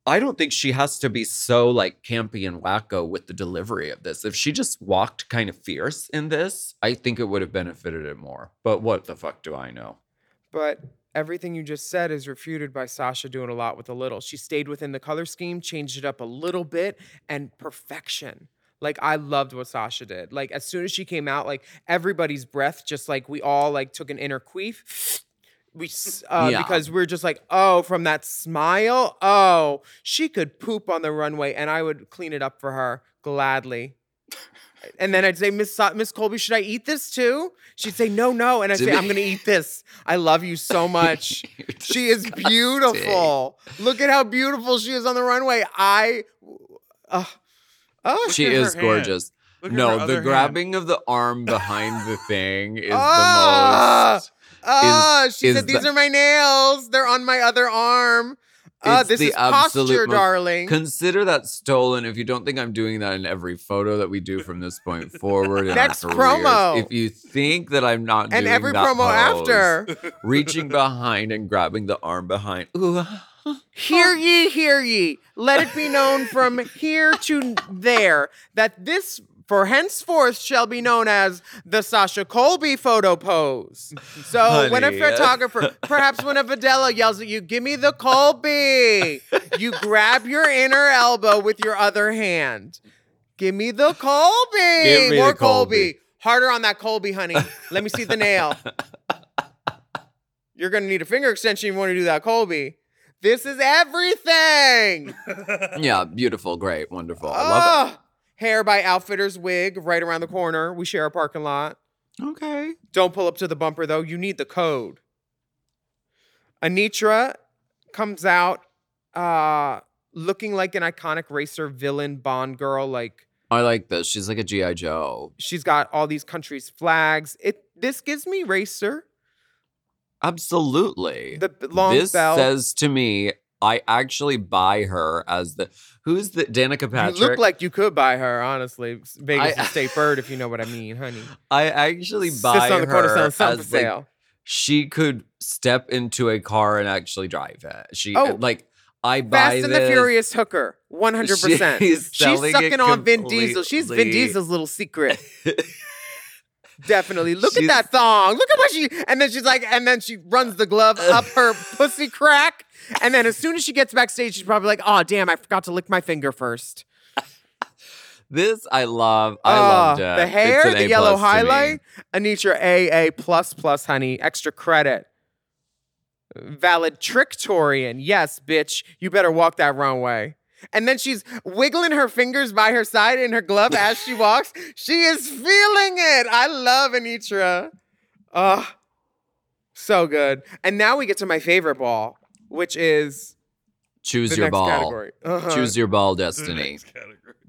I don't think she has to be so like campy and wacko with the delivery of this. If she just walked kind of fierce in this, I think it would have benefited it more. But what the fuck do I know? But everything you just said is refuted by Sasha doing a lot with a little. She stayed within the color scheme, changed it up a little bit, and perfection. Like, I loved what Sasha did. Like, as soon as she came out, like, everybody's breath, just like we all like took an inner queef. We, uh, yeah. Because we're just like, oh, from that smile, oh, she could poop on the runway, and I would clean it up for her gladly. And then I'd say, Miss so- Miss Colby, should I eat this too? She'd say, no, no. And I'd Did say, we- I'm going to eat this. I love you so much. She is beautiful. Look at how beautiful she is on the runway. I, uh, oh, she is gorgeous. No, the grabbing hand. Of the arm behind the thing is oh! the most. Oh, is, she is said, these the, are my nails. They're on my other arm. Uh, this is posture, mo- darling. Consider that stolen if you don't think I'm doing that in every photo that we do from this point forward. Next promo. If you think that I'm not and doing that And every promo pose, after. Reaching behind and grabbing the arm behind. Ooh. Hear ye, hear ye. Let it be known from here to there that this for henceforth shall be known as the Sasha Colby photo pose. So Honey. When a photographer, perhaps when a Videla yells at you, give me the Colby, you grab your inner elbow with your other hand. Give me the Colby. Give me More the Colby. Colby. Harder on that Colby, honey. Let me see the nail. You're going to need a finger extension if you want to do that Colby. This is everything. Yeah, beautiful, great, wonderful. Oh. I love it. Hair by Outfitters Wig, right around the corner. We share a parking lot. Okay. Don't pull up to the bumper, though. You need the code. Anetra comes out uh, looking like an iconic racer villain Bond girl. Like I like this. She's like a G I. Joe. She's got all these countries' flags. It This gives me racer. Absolutely. The long this belt. This says to me, I actually buy her as the who's the Danica Patrick. You look like you could buy her, honestly. Vegas I, is state bird, if you know what I mean, honey. I actually buy on the her as like, she could step into a car and actually drive it. She oh. like. I buy Fast and this. the Furious hooker, one hundred percent. She's, She's sucking on Vin Diesel. She's Vin Diesel's little secret. Definitely. Look She's, at that thong. Look at what she... And then she's like... And then she runs the glove up her pussy crack. And then as soon as she gets backstage, she's probably like, oh, damn, I forgot to lick my finger first. This I love. I uh, loved it. The hair, the yellow highlight. Anetra, A A plus plus, honey. Extra credit. Valid tricktorian. Yes, bitch. You better walk that runway. And then she's wiggling her fingers by her side in her glove as she walks. She is feeling it. I love Anetra. Oh, so good. And now we get to my favorite ball, which is choose your ball. Uh-huh. Choose your ball, Destiny.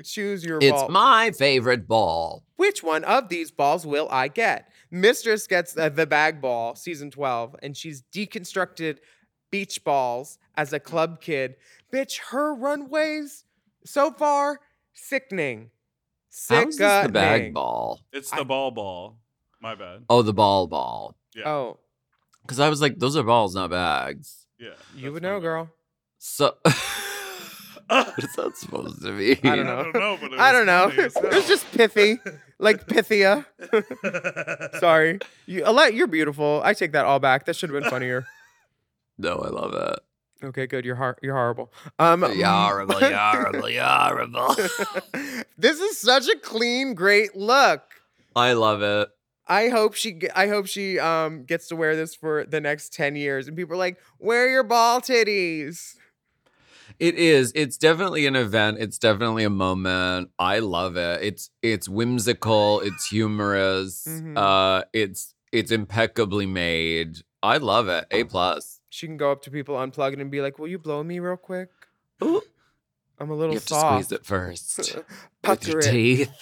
Choose your it's ball. It's my favorite ball. Which one of these balls will I get? Mistress gets uh, the bag ball, season twelve, and she's deconstructed beach balls as a club kid. Bitch, her runways so far, sickening. Sickening. How is this the bag ball? It's the I, ball ball. My bad. Oh, the ball ball. Yeah. Oh. Because I was like, those are balls, not bags. Yeah. You would know, girl. So... What is that supposed to be? I don't know. I don't know. But it I don't know. It was just pithy, like Pythia. Sorry, you, you're beautiful. I take that all back. That should have been funnier. No, I love it. Okay, good. You're har- you're horrible. Um, you're horrible. You're horrible. You're horrible. This is such a clean, great look. I love it. I hope she. I hope she um gets to wear this for the next ten years, and people are like, "Wear your ball titties." It is. It's definitely an event. It's definitely a moment. I love it. It's it's whimsical. It's humorous. Mm-hmm. Uh, it's it's impeccably made. I love it. A plus. She can go up to people, unplug it, and be like, "Will you blow me real quick? Ooh. I'm a little you have soft." You squeeze it first. With your it. teeth,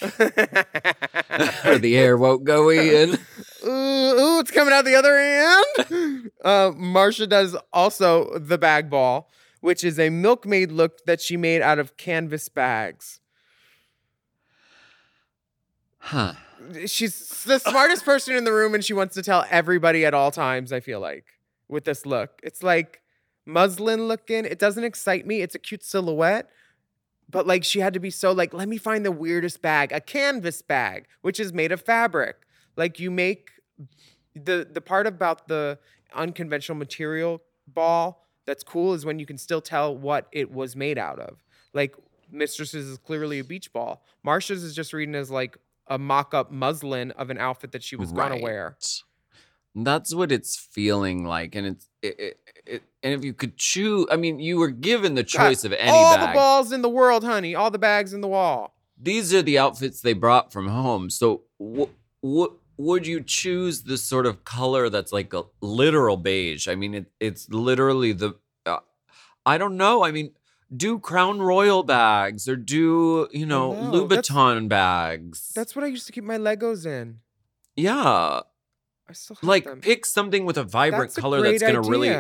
or the air won't go in. Ooh, ooh, it's coming out the other end. Uh, Marcia does also the bag ball, which is a milkmaid look that she made out of canvas bags. Huh. She's the smartest person in the room, and she wants to tell everybody at all times, I feel like, with this look. It's like muslin looking. It doesn't excite me. It's a cute silhouette. But like she had to be so like, let me find the weirdest bag, a canvas bag, which is made of fabric. Like you make the the part about the unconventional material ball that's cool is when you can still tell what it was made out of. Like, Mistress's is clearly a beach ball. Marcia's is just reading as, like, a mock-up muslin of an outfit that she was right. going to wear. That's what it's feeling like. And it's it, it, it, and if you could choose... I mean, you were given the choice God, of any all bag. All the balls in the world, honey. All the bags in the wall. These are the outfits they brought from home. So what... Wh- Would you choose this sort of color that's like a literal beige? I mean, it, it's literally the, uh, I don't know. I mean, do Crown Royal bags or do, you know, oh, no. Louboutin that's, bags. That's what I used to keep my Legos in. Yeah. I still have like them. Pick something with a vibrant that's a color that's going to really,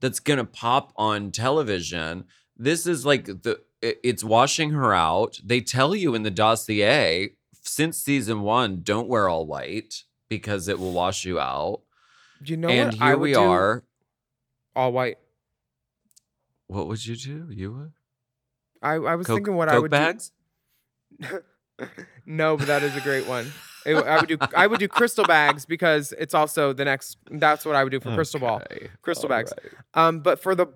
that's going to pop on television. This is like the, it, it's washing her out. They tell you in the dossier, since season one, don't wear all white because it will wash you out. You know and what? And here I would we do are. All white. What would you do? You would? I, I was Coke, thinking what Coke I would bags? do. No, but that is a great one. It, I would do I would do crystal bags because it's also the next. That's what I would do for okay. crystal ball. Crystal all bags. Right. Um, but for the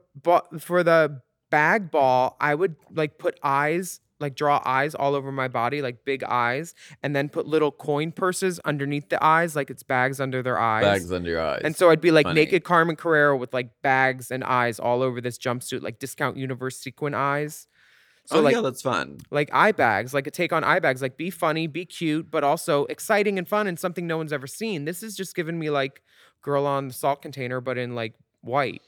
for the bag ball, I would like put eyes like draw eyes all over my body, like big eyes, and then put little coin purses underneath the eyes, like it's bags under their eyes. Bags under your eyes. And so I'd be like Funny. naked Carmen Carrera with like bags and eyes all over this jumpsuit, like Discount Universe sequin eyes. So oh, like, yeah, that's fun. Like eye bags, like a take on eye bags, like be funny, be cute, but also exciting and fun and something no one's ever seen. This is just giving me like girl on the salt container, but in like white.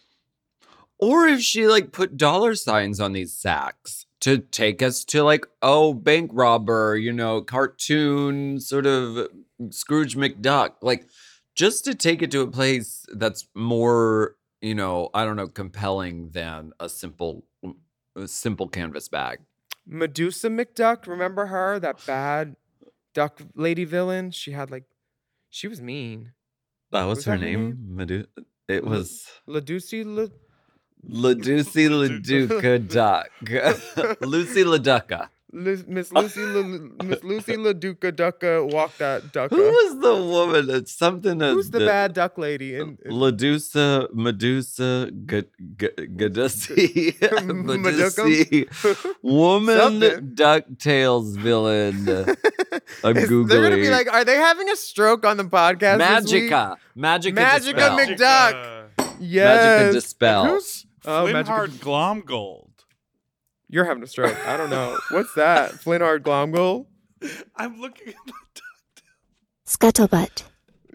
Or if she like put dollar signs on these sacks. To take us to like, oh, bank robber, you know, cartoon sort of Scrooge McDuck. Like, just to take it to a place that's more you know, I don't know, compelling than a simple, a simple canvas bag. Medusa McDuck, remember her? That bad duck lady villain? She had like, she was mean. That was, was her that name? Medusa. It was... LaDuca La... LaDuca LaDuca Duck. Lucy LaDuca. Lu- Miss Lucy La- Miss Lucy LaDuca Ducca walked that ducka. Who was the woman that's something that... Who's the, the bad duck lady? In, in... LaDuca, Medusa, Gadussi, Medusi, woman DuckTales villain. I'm Googling. They're going to be like, are they having a stroke on the podcast Magica. This week? Magica. Magica McDuck. Magica. Yes. Magica Dispel. Who's oh, Flimhard Magica... Glomgold? You're having a stroke. I don't know. What's that? Flinhard Glomgold? I'm looking at the DuckTales. Scuttlebutt.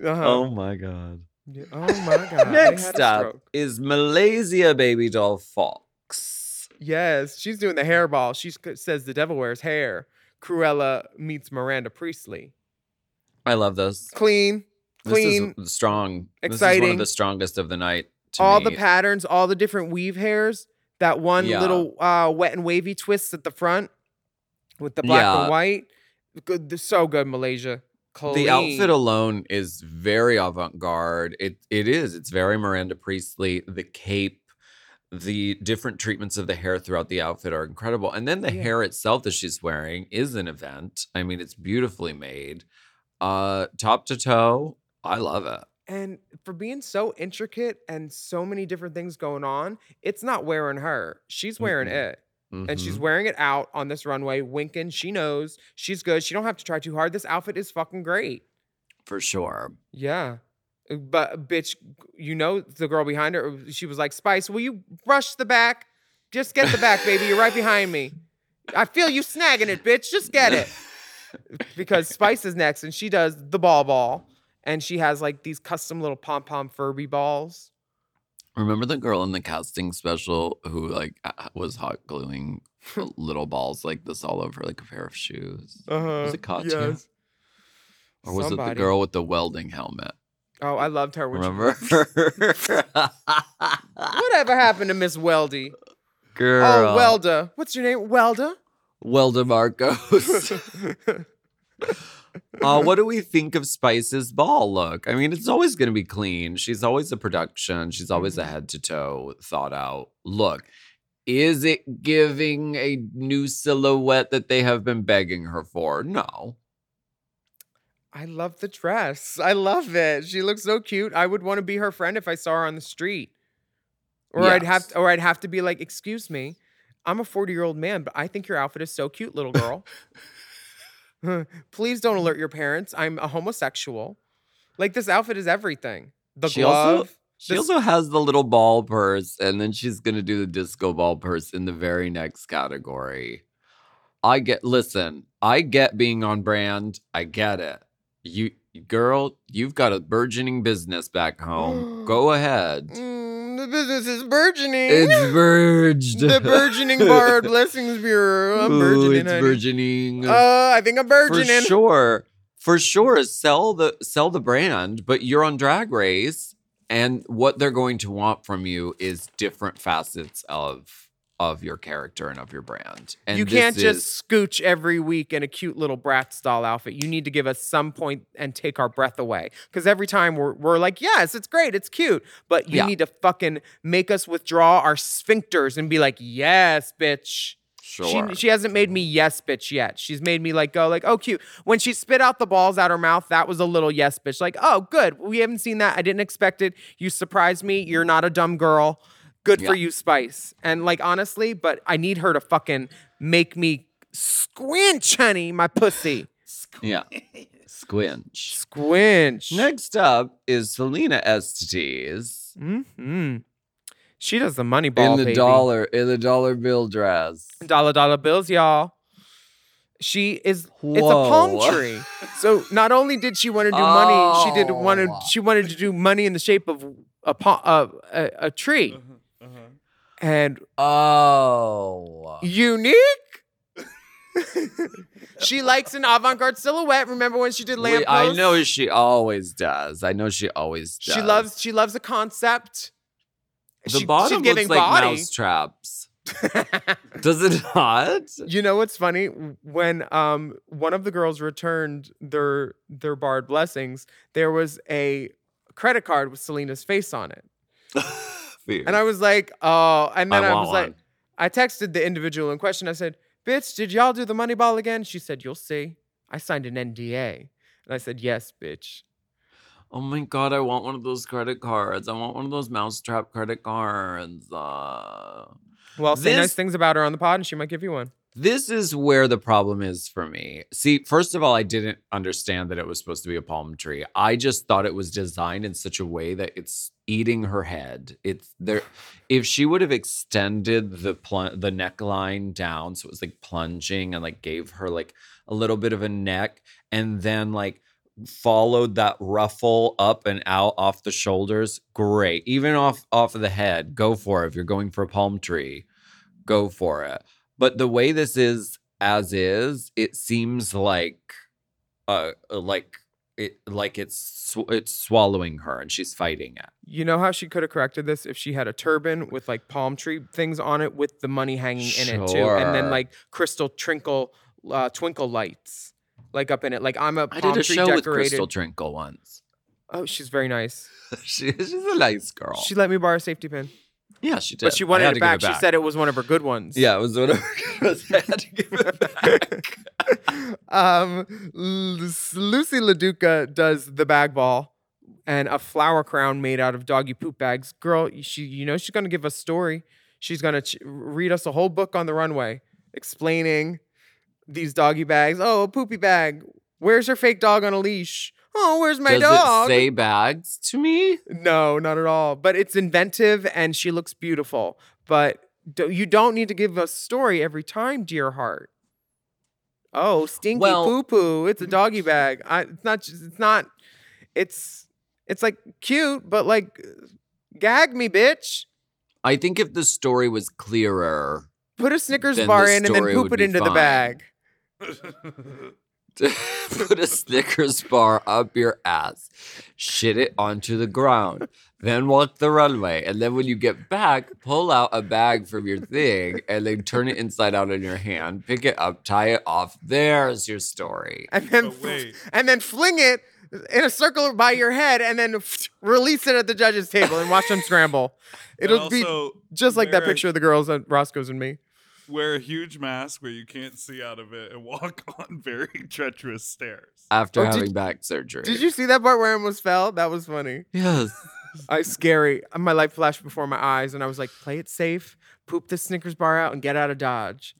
Uh-huh. Oh, my God. Yeah, oh, my God. Next up is Malaysia Baby Doll Fox. Yes. She's doing the hairball. She says the devil wears hair. Cruella meets Miranda Priestley. I love this. Clean, clean, this is strong, exciting. This is one of the strongest of the night. To all me. The patterns, all the different weave hairs. That one yeah. little uh, wet and wavy twist at the front with the black yeah. and white. Good, so good, Malaysia. Clean. The outfit alone is very avant-garde. It it is. It's very Miranda Priestley. The cape. The different treatments of the hair throughout the outfit are incredible. And then the yeah. hair itself that she's wearing is an event. I mean, it's beautifully made. Uh, top to toe, I love it. And for being so intricate and so many different things going on, it's not wearing her. She's wearing mm-hmm. it. Mm-hmm. And she's wearing it out on this runway, winking. She knows. She's good. She don't have to try too hard. This outfit is fucking great. For sure. Yeah. But, bitch, you know the girl behind her, she was like, Spice, will you brush the back? Just get the back, baby. You're right behind me. I feel you snagging it, bitch. Just get it. Because Spice is next, and she does the ball ball. And she has, like, these custom little pom-pom Furby balls. Remember the girl in the casting special who, like, was hot gluing little balls like this all over, like, a pair of shoes? Uh-huh. Was it Katya? Yes. Or was Somebody. It the girl with the welding helmet? Oh, I loved her. When Remember? She... Whatever happened to Miss Weldy? Girl. Oh, Welda. What's your name? Welda? Welda Marcos. uh, what do we think of Spice's ball look? I mean, it's always going to be clean. She's always a production. She's always a head-to-toe, thought-out look. Is it giving a new silhouette that they have been begging her for? No. I love the dress. I love it. She looks so cute. I would want to be her friend if I saw her on the street. Or yes. I'd have to, or I'd have to be like, excuse me, I'm a forty-year-old man, but I think your outfit is so cute, little girl. Please don't alert your parents. I'm a homosexual. Like, this outfit is everything. The she glove. Also, she this- also has the little ball purse, and then she's going to do the disco ball purse in the very next category. I get, listen, I get being on brand. I get it. You girl, you've got a burgeoning business back home. Go ahead. Mm, the business is burgeoning. It's burged. The burgeoning bar blessings bureau. I'm burgeoning. Ooh, it's honey. burgeoning. Uh, I think I'm burgeoning. For sure, for sure. Sell the sell the brand, but you're on Drag Race, and what they're going to want from you is different facets of. of your character and of your brand. And you can't just is... scooch every week in a cute little Bratz doll outfit. You need to give us some point and take our breath away. Because every time we're we're like, yes, it's great, it's cute. But you yeah. need to fucking make us withdraw our sphincters and be like, yes, bitch. Sure. She, she hasn't made me yes, bitch yet. She's made me like go like, oh, cute. When she spit out the balls out her mouth, that was a little yes, bitch. Like, oh, good. We haven't seen that. I didn't expect it. You surprised me. You're not a dumb girl. Good yeah. for you, Spice. And, like, honestly, but I need her to fucking make me squinch, honey, my pussy. Squinch. Yeah. Squinch. Squinch. Next up is Selena Estes. Mm-hmm. She does the money ball, in the baby. dollar, in the dollar bill dress. Dollar, dollar bills, y'all. She is, Whoa. It's a palm tree. So not only did she want to do oh. money, she did want to, she wanted to do money in the shape of a a, a, a tree. Uh-huh. Uh-huh. And oh, unique. She likes an avant-garde silhouette. Remember when she did lamppost? I know she always does. I know she always does. She loves, she loves a concept. The she, bottom she's looks like body. mouse traps. Does it not? You know what's funny? When um one of the girls returned their their barred blessings, there was a credit card with Selena's face on it. And I was like, oh, and then I, I was one. like, I texted the individual in question. I said, bitch, did y'all do the money ball again? She said, you'll see. I signed an N D A. And I said, yes, bitch. Oh my God, I want one of those credit cards. I want one of those mousetrap credit cards. Uh, well, say this, nice things about her on the pod and she might give you one. This is where the problem is for me. See, first of all, I didn't understand that it was supposed to be a palm tree. I just thought it was designed in such a way that it's eating her head. It's there. If she would have extended the pl- the neckline down, so it was like plunging and like gave her like a little bit of a neck and then like followed that ruffle up and out off the shoulders, great. Even off off of the head, go for it. If you're going for a palm tree, go for it. But the way this is as is, it seems like uh like it like it's sw- it's swallowing her and she's fighting it. You know how she could have corrected this if she had a turban with like palm tree things on it with the money hanging sure. in it too, and then like crystal trinkle uh, twinkle lights like up in it. Like I'm a palm I did a tree show decorated. With Crystal Trinkle once. Oh, she's very nice. she, she's a nice girl. She let me borrow a safety pin. Yeah, she did. But she wanted it back. it back. She said it was one of her good ones. Yeah, it was one of her good ones. I had to give it back. um, Lucy LaDuca does the bag ball and a flower crown made out of doggy poop bags. Girl, she, you know she's going to give us a story. She's going to ch- read us a whole book on the runway explaining these doggy bags. Oh, a poopy bag. Where's your fake dog on a leash? Oh, where's my Does dog? Does it say bags to me? No, not at all. But it's inventive and she looks beautiful. But do, you don't need to give us a story every time, dear heart. Oh, stinky well, poo-poo. It's a doggy bag. I, it's not, it's not, it's, it's like cute, but like gag me, bitch. I think if the story was clearer. Put a Snickers bar in and then poop it into fine. the bag. Put a Snickers bar up your ass, shit it onto the ground, then walk the runway, and then when you get back, pull out a bag from your thing and then turn it inside out in your hand, pick it up, tie it off. There's your story. And then, oh, and then fling it in a circle by your head and then release it at the judges' table and watch them scramble. It'll also, be just like that picture I- of the girls at Roscoe's and me. Wear a huge mask where you can't see out of it and walk on very treacherous stairs. After oh, having did, back surgery. Did you see that part where I almost fell? That was funny. Yes. I scary. My life flashed before my eyes and I was like, play it safe, poop this Snickers bar out and get out of Dodge.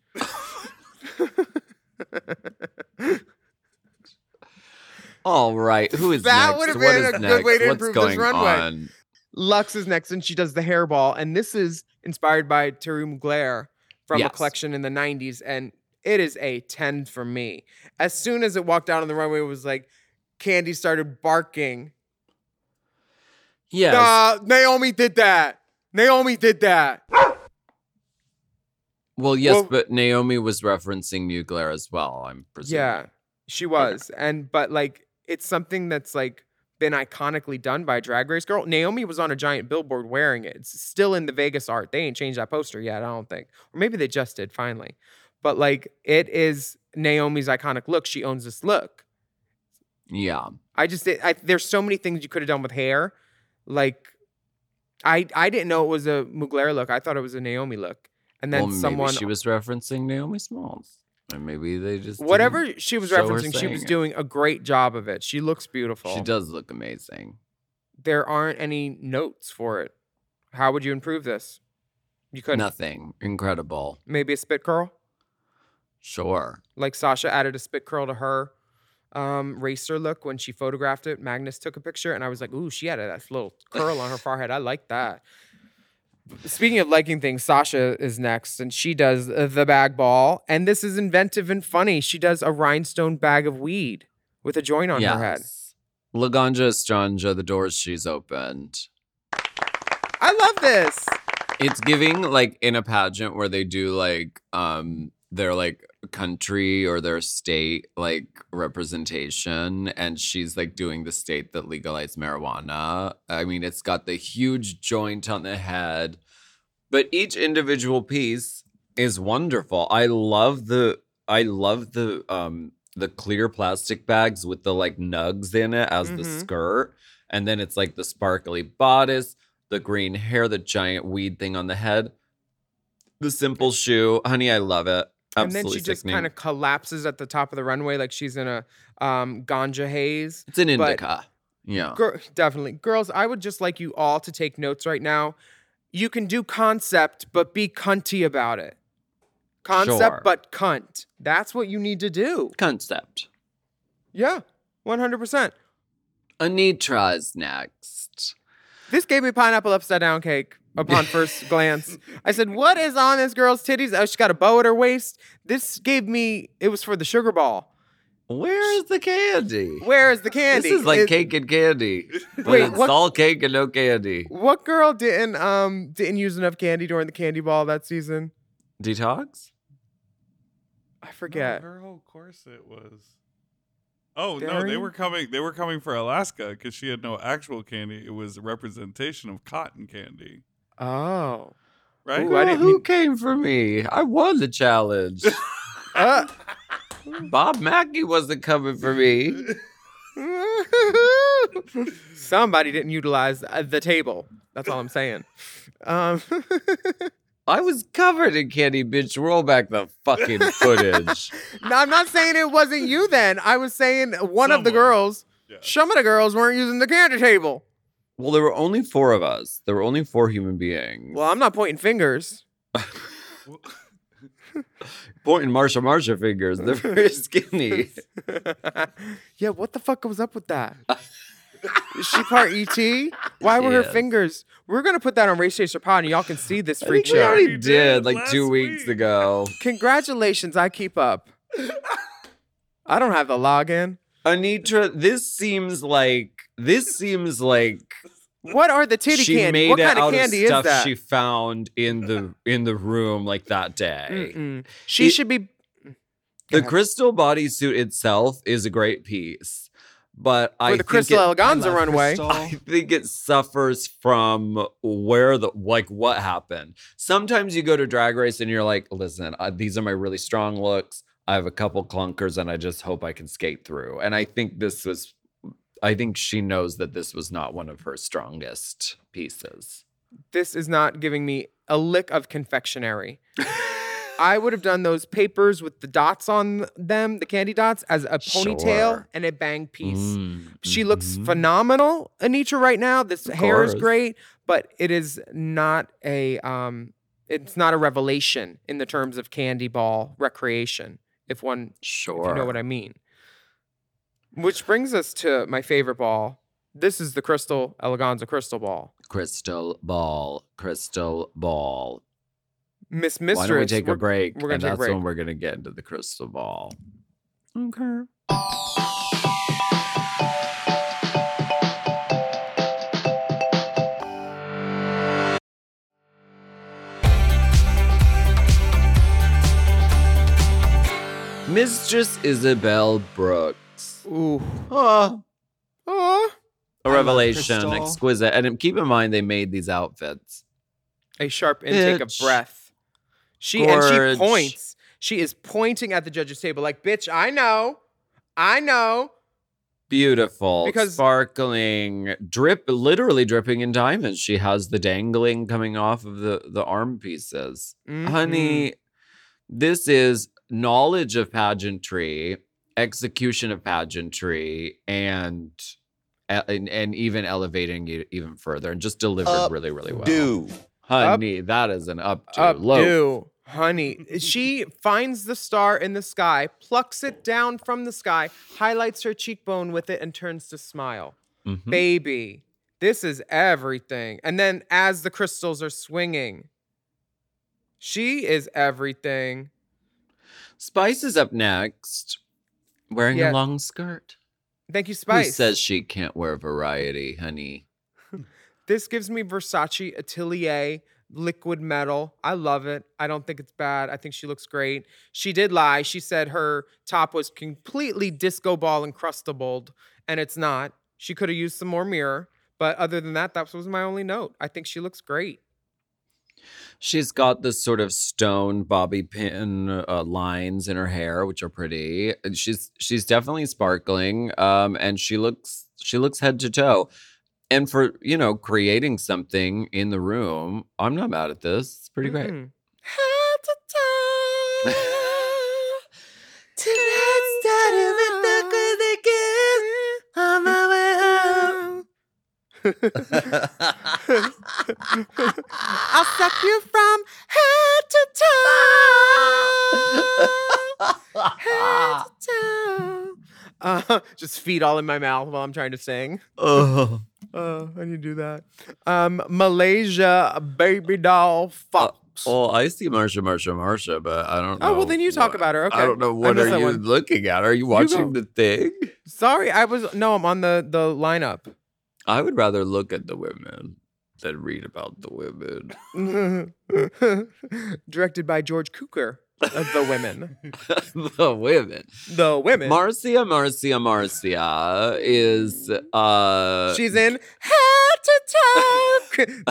All right. Who is that next? That would have been a next? good way to What's improve this runway. On? Luxx is next and she does the hairball. And this is inspired by Terry Mugler. From yes. a collection in the nineties, and it is a ten for me. As soon as it walked out on the runway, it was like Candy started barking. Yes. Uh, Naomi did that. Naomi did that. Well, yes, well, but Naomi was referencing Mugler as well, I'm presuming. Yeah, she was. Okay. And but like it's something that's like been iconically done by Drag Race Girl. Naomi was on a giant billboard wearing it. It's still in the Vegas art. They ain't changed that poster yet, I don't think. Or maybe they just did finally. But like it is Naomi's iconic look. She owns this look. Yeah. I just, I, there's so many things you could have done with hair. Like I I didn't know it was a Mugler look. I thought it was a Naomi look. And then well, maybe someone. She was referencing Naomi Smalls. Or maybe they just whatever she was referencing, she was doing a great job of it. She looks beautiful. She does look amazing. There aren't any notes for it. How would you improve this? You couldn't. Nothing. Incredible. Maybe a spit curl? Sure. Like Sasha added a spit curl to her um, racer look when she photographed it. Magnus took a picture and I was like, ooh, she had a that little curl on her forehead. I like that. Speaking of liking things, Sasha is next, and she does the bag ball. And this is inventive and funny. She does a rhinestone bag of weed with a joint on yes. her head. Laganja Estranja, the doors she's opened. I love this. It's giving, like, in a pageant where they do, like, um, they're, like, country or their state like representation, and she's like doing the state that legalized marijuana. I mean, it's got the huge joint on the head, but each individual piece is wonderful. I love the I love the um the clear plastic bags with the like nugs in it as mm-hmm. the skirt, and then it's like the sparkly bodice, the green hair, the giant weed thing on the head, the simple shoe. Honey, I love it. Absolutely. And then she just kind of collapses at the top of the runway like she's in a um, ganja haze. It's an indica. But yeah. Gr- definitely. Girls, I would just like you all to take notes right now. You can do concept, but be cunty about it. Concept, sure. But cunt. That's what you need to do. Concept. Yeah, one hundred percent. Anetra is next. This gave me pineapple upside down cake. Upon first glance, I said, what is on this girl's titties? Oh, she's got a bow at her waist. This gave me, it was for the sugar ball. Where is the candy? Where is the candy? This is like it, cake and candy. Wait, it's what, all cake and no candy. What girl didn't um didn't use enough candy during the candy ball that season? Detox? I forget. No, her whole corset was. Oh, Darren? No, they were coming They were coming for Alaska because she had no actual candy. It was a representation of cotton candy. Oh, right. Ooh, Girl, who need... came for me? I won the challenge. uh, Bob Mackey wasn't coming for me. Somebody didn't utilize the table. That's all I'm saying. Um, I was covered in candy, bitch. Roll back the fucking footage. No, I'm not saying it wasn't you. Then I was saying one Someone. of the girls. Yeah. Some of the girls weren't using the candy table. Well, there were only four of us. There were only four human beings. Well, I'm not pointing fingers. Pointing Marcia Marcia fingers. They're very skinny. Yeah, what the fuck was up with that? Is she part E T? Why were yes. her fingers? We're going to put that on Race Chaser Pod and y'all can see this freak show. We already did like two week. weeks ago. Congratulations, I keep up. I don't have the login. Anetra, this seems like this seems like what are the titty she candy? Made what kind of candy is that? Stuff she found in the in the room like that day. Mm-mm. She it, should be. The crystal bodysuit itself is a great piece, but For I the think crystal it, eleganza runway. Crystal. I think it suffers from where the like what happened. Sometimes you go to Drag Race and you're like, listen, uh, these are my really strong looks. I have a couple clunkers and I just hope I can skate through. And I think this was, I think she knows that this was not one of her strongest pieces. This is not giving me a lick of confectionery. I would have done those papers with the dots on them, the candy dots, as a ponytail sure. and a bang piece. Mm, she mm-hmm. looks phenomenal, Anetra, right now. This of hair course. Is great, but it is not a, um, it's not a revelation in the terms of candy ball recreation. If one, sure. if you know what I mean. Which brings us to my favorite ball. This is the Crystal Eleganza Crystal Ball. Crystal Ball. Crystal Ball. Miss Mistress. Why don't we take a break? We're gonna and take that's a break. When we're going to get into the Crystal Ball. Okay. Mistress Isabel Rooks. Ooh. Uh, uh, a revelation. Exquisite. And keep in mind, they made these outfits. A sharp intake bitch. Of breath. She Gorge. And she points. She is pointing at the judges' table like, bitch, I know. I know. Beautiful. Because sparkling. Drip, literally dripping in diamonds. She has the dangling coming off of the, the arm pieces. Mm-hmm. Honey, this is knowledge of pageantry, execution of pageantry, and and, and even elevating it even further and just delivered up really, really well. Do. Honey, up, that is an updo. Up do. Honey, she finds the star in the sky, plucks it down from the sky, highlights her cheekbone with it, and turns to smile. Mm-hmm. Baby, this is everything. And then as the crystals are swinging, she is everything. Spice is up next, wearing yeah. a long skirt. Thank you, Spice. Who says she can't wear variety, honey? This gives me Versace Atelier liquid metal. I love it. I don't think it's bad. I think she looks great. She did lie. She said her top was completely disco ball encrustable, and it's not. She could have used some more mirror. But other than that, that was my only note. I think she looks great. She's got this sort of stone bobby pin uh, lines in her hair, which are pretty. And she's she's definitely sparkling, um, and she looks she looks head to toe. And for, you know, creating something in the room, I'm not mad at this. It's pretty mm-hmm. great. Head to toe. Tonight's starting with the good again. On my way home. I'll suck you from head to toe. Head to toe. Uh, just feet all in my mouth while I'm trying to sing. Ugh. Oh, how do you do that? Um, Malaysia, baby doll, Fox. Oh, uh, well, I see Marcia, Marcia, Marcia, but I don't know. Oh, well, then you talk what, about her. Okay. I don't know. What are you one. looking at? Are you watching you the thing? Sorry, I was. No, I'm on the, the lineup. I would rather look at the women than read about the women. Directed by George Cukor. Of the women. the women. The women. Marcia, Marcia, Marcia is... Uh, She's in Head to Toe.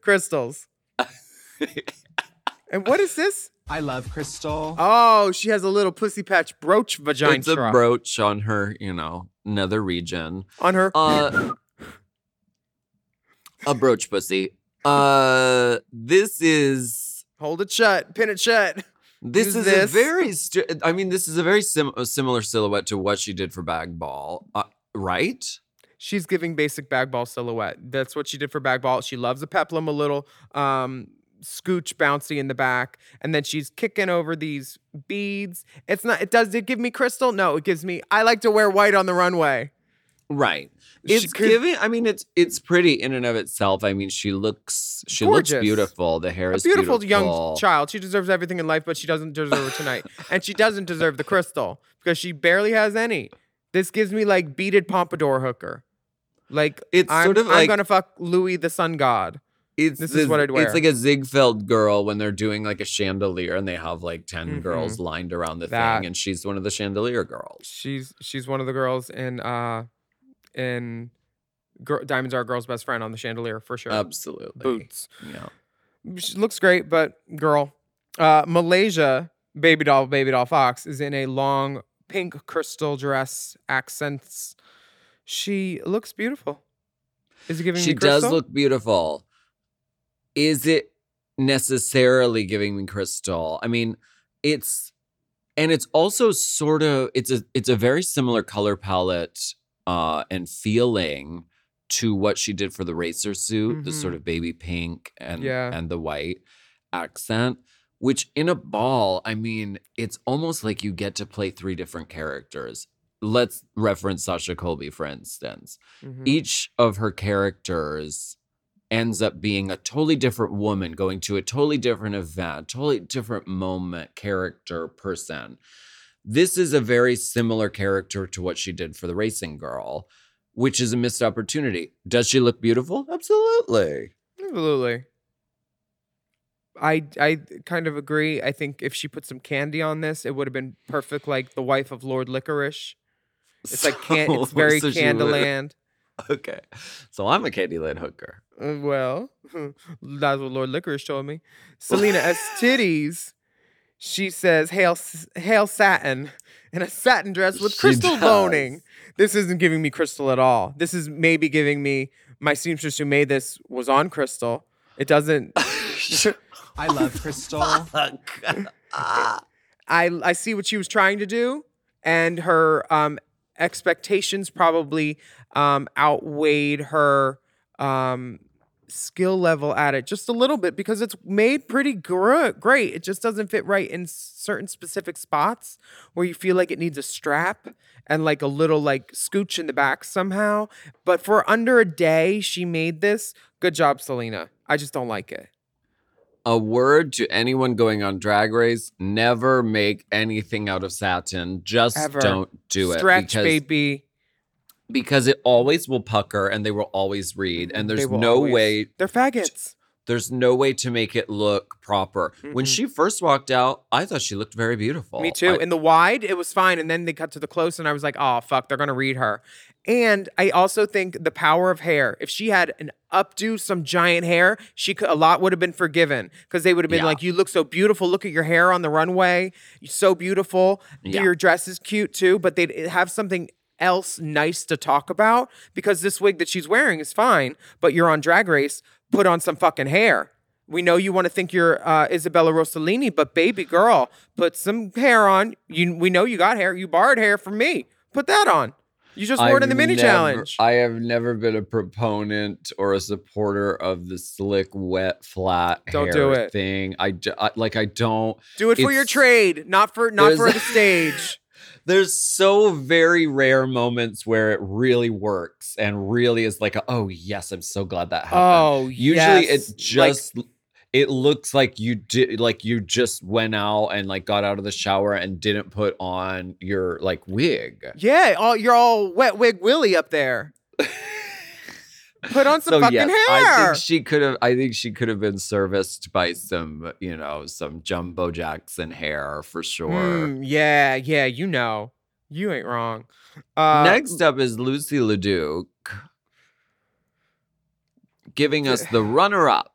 Crystals. And what is this? I love Crystal. Oh, she has a little pussy patch brooch vagina. It's straw. A brooch on her, you know, nether region. On her... Uh, a brooch pussy. Uh, this is... Hold it shut. Pin it shut. This Use is this. a very, st- I mean, this is a very sim- a similar silhouette to what she did for Bag Ball, uh, right? She's giving basic Bag Ball silhouette. That's what she did for Bag Ball. She loves a peplum, a little um, scooch bouncy in the back, and then she's kicking over these beads. It's not, it does it give me crystal? No, it gives me, I like to wear white on the runway. Right. It's she, giving, I mean, it's it's pretty in and of itself. I mean, she looks, she gorgeous. looks beautiful. The hair is beautiful. A beautiful young child. She deserves everything in life, but she doesn't deserve it tonight. And she doesn't deserve the crystal because she barely has any. This gives me like beaded pompadour hooker. Like, it's I'm, sort of I'm like, going to fuck Louis the sun god. It's this, this is what I'd wear. It's like a Ziegfeld girl when they're doing like a chandelier and they have like ten mm-hmm. girls lined around the that, thing. And she's one of the chandelier girls. She's, she's one of the girls in... Uh, And gr- Diamonds Are a Girl's Best Friend on the chandelier, for sure. Absolutely. Boots. Yeah. She looks great, but girl. Uh, Malaysia, baby doll, baby doll Fox, is in a long pink crystal dress, accents. She looks beautiful. Is it giving she me crystal? She does look beautiful. Is it necessarily giving me crystal? I mean, it's... And it's also sort of... It's a, it's a very similar color palette... Uh, and feeling to what she did for the racer suit, mm-hmm. the sort of baby pink and yeah. and the white accent, which in a ball, I mean, it's almost like you get to play three different characters. Let's reference Sasha Colby, for instance. Mm-hmm. Each of her characters ends up being a totally different woman, going to a totally different event, totally different moment, character, person. This is a very similar character to what she did for the Racing Girl, which is a missed opportunity. Does she look beautiful? Absolutely. Absolutely. I I kind of agree. I think if she put some candy on this, it would have been perfect, like the wife of Lord Licorice. It's so, like can- it's very so Candyland. Okay. So I'm a Candyland hooker. Uh, well, that's what Lord Licorice told me. Selena as titties. She says, hail, hail satin, and a satin dress with she crystal does. boning. This isn't giving me crystal at all. This is maybe giving me, my seamstress who made this was on crystal. It doesn't. I love crystal. I I see what she was trying to do, and her um, expectations probably um, outweighed her um skill level at it just a little bit because it's made pretty gr- great. It just doesn't fit right in certain specific spots where you feel like it needs a strap and like a little like scooch in the back somehow. But for under a day, she made this. Good job, Selena. I just don't like it. A word to anyone going on Drag Race, never make anything out of satin. Just Ever. don't do Stretch, it. Stretch, baby. Because it always will pucker and they will always read. And there's no always. way. They're faggots. There's no way to make it look proper. Mm-hmm. When she first walked out, I thought she looked very beautiful. Me too. I- In the wide, it was fine. And then they cut to the close and I was like, oh, fuck, they're going to read her. And I also think the power of hair. If she had an updo, some giant hair, she could, a lot would have been forgiven because they would have been yeah. like, you look so beautiful. Look at your hair on the runway. You're so beautiful. Yeah. Your dress is cute too. But they'd have something else nice to talk about because this wig that she's wearing is fine, but you're on Drag Race. Put on some fucking hair. We know you want to think you're uh, Isabella Rossellini, but baby girl, put some hair on. You, we know you got hair. You borrowed hair from me. Put that on. You just wore it in the mini never, challenge. I have never been a proponent or a supporter of the slick, wet, flat don't hair do it. Thing. I, I like. I don't do it for your trade, not for not for the stage. There's so very rare moments where it really works and really is like, a, oh, yes, I'm so glad that happened. Oh, usually yes. it just, like, it looks like you did, like you just went out and like got out of the shower and didn't put on your like wig. Yeah, all, you're all wet wig Willy up there. Put on some so, fucking yes, hair. I think she could have. I think she could have been serviced by some, you know, some Jumbo Jackson hair for sure. Mm, yeah, yeah, you know, you ain't wrong. Uh, Next up is Lucy LaDuca giving us the runner-up.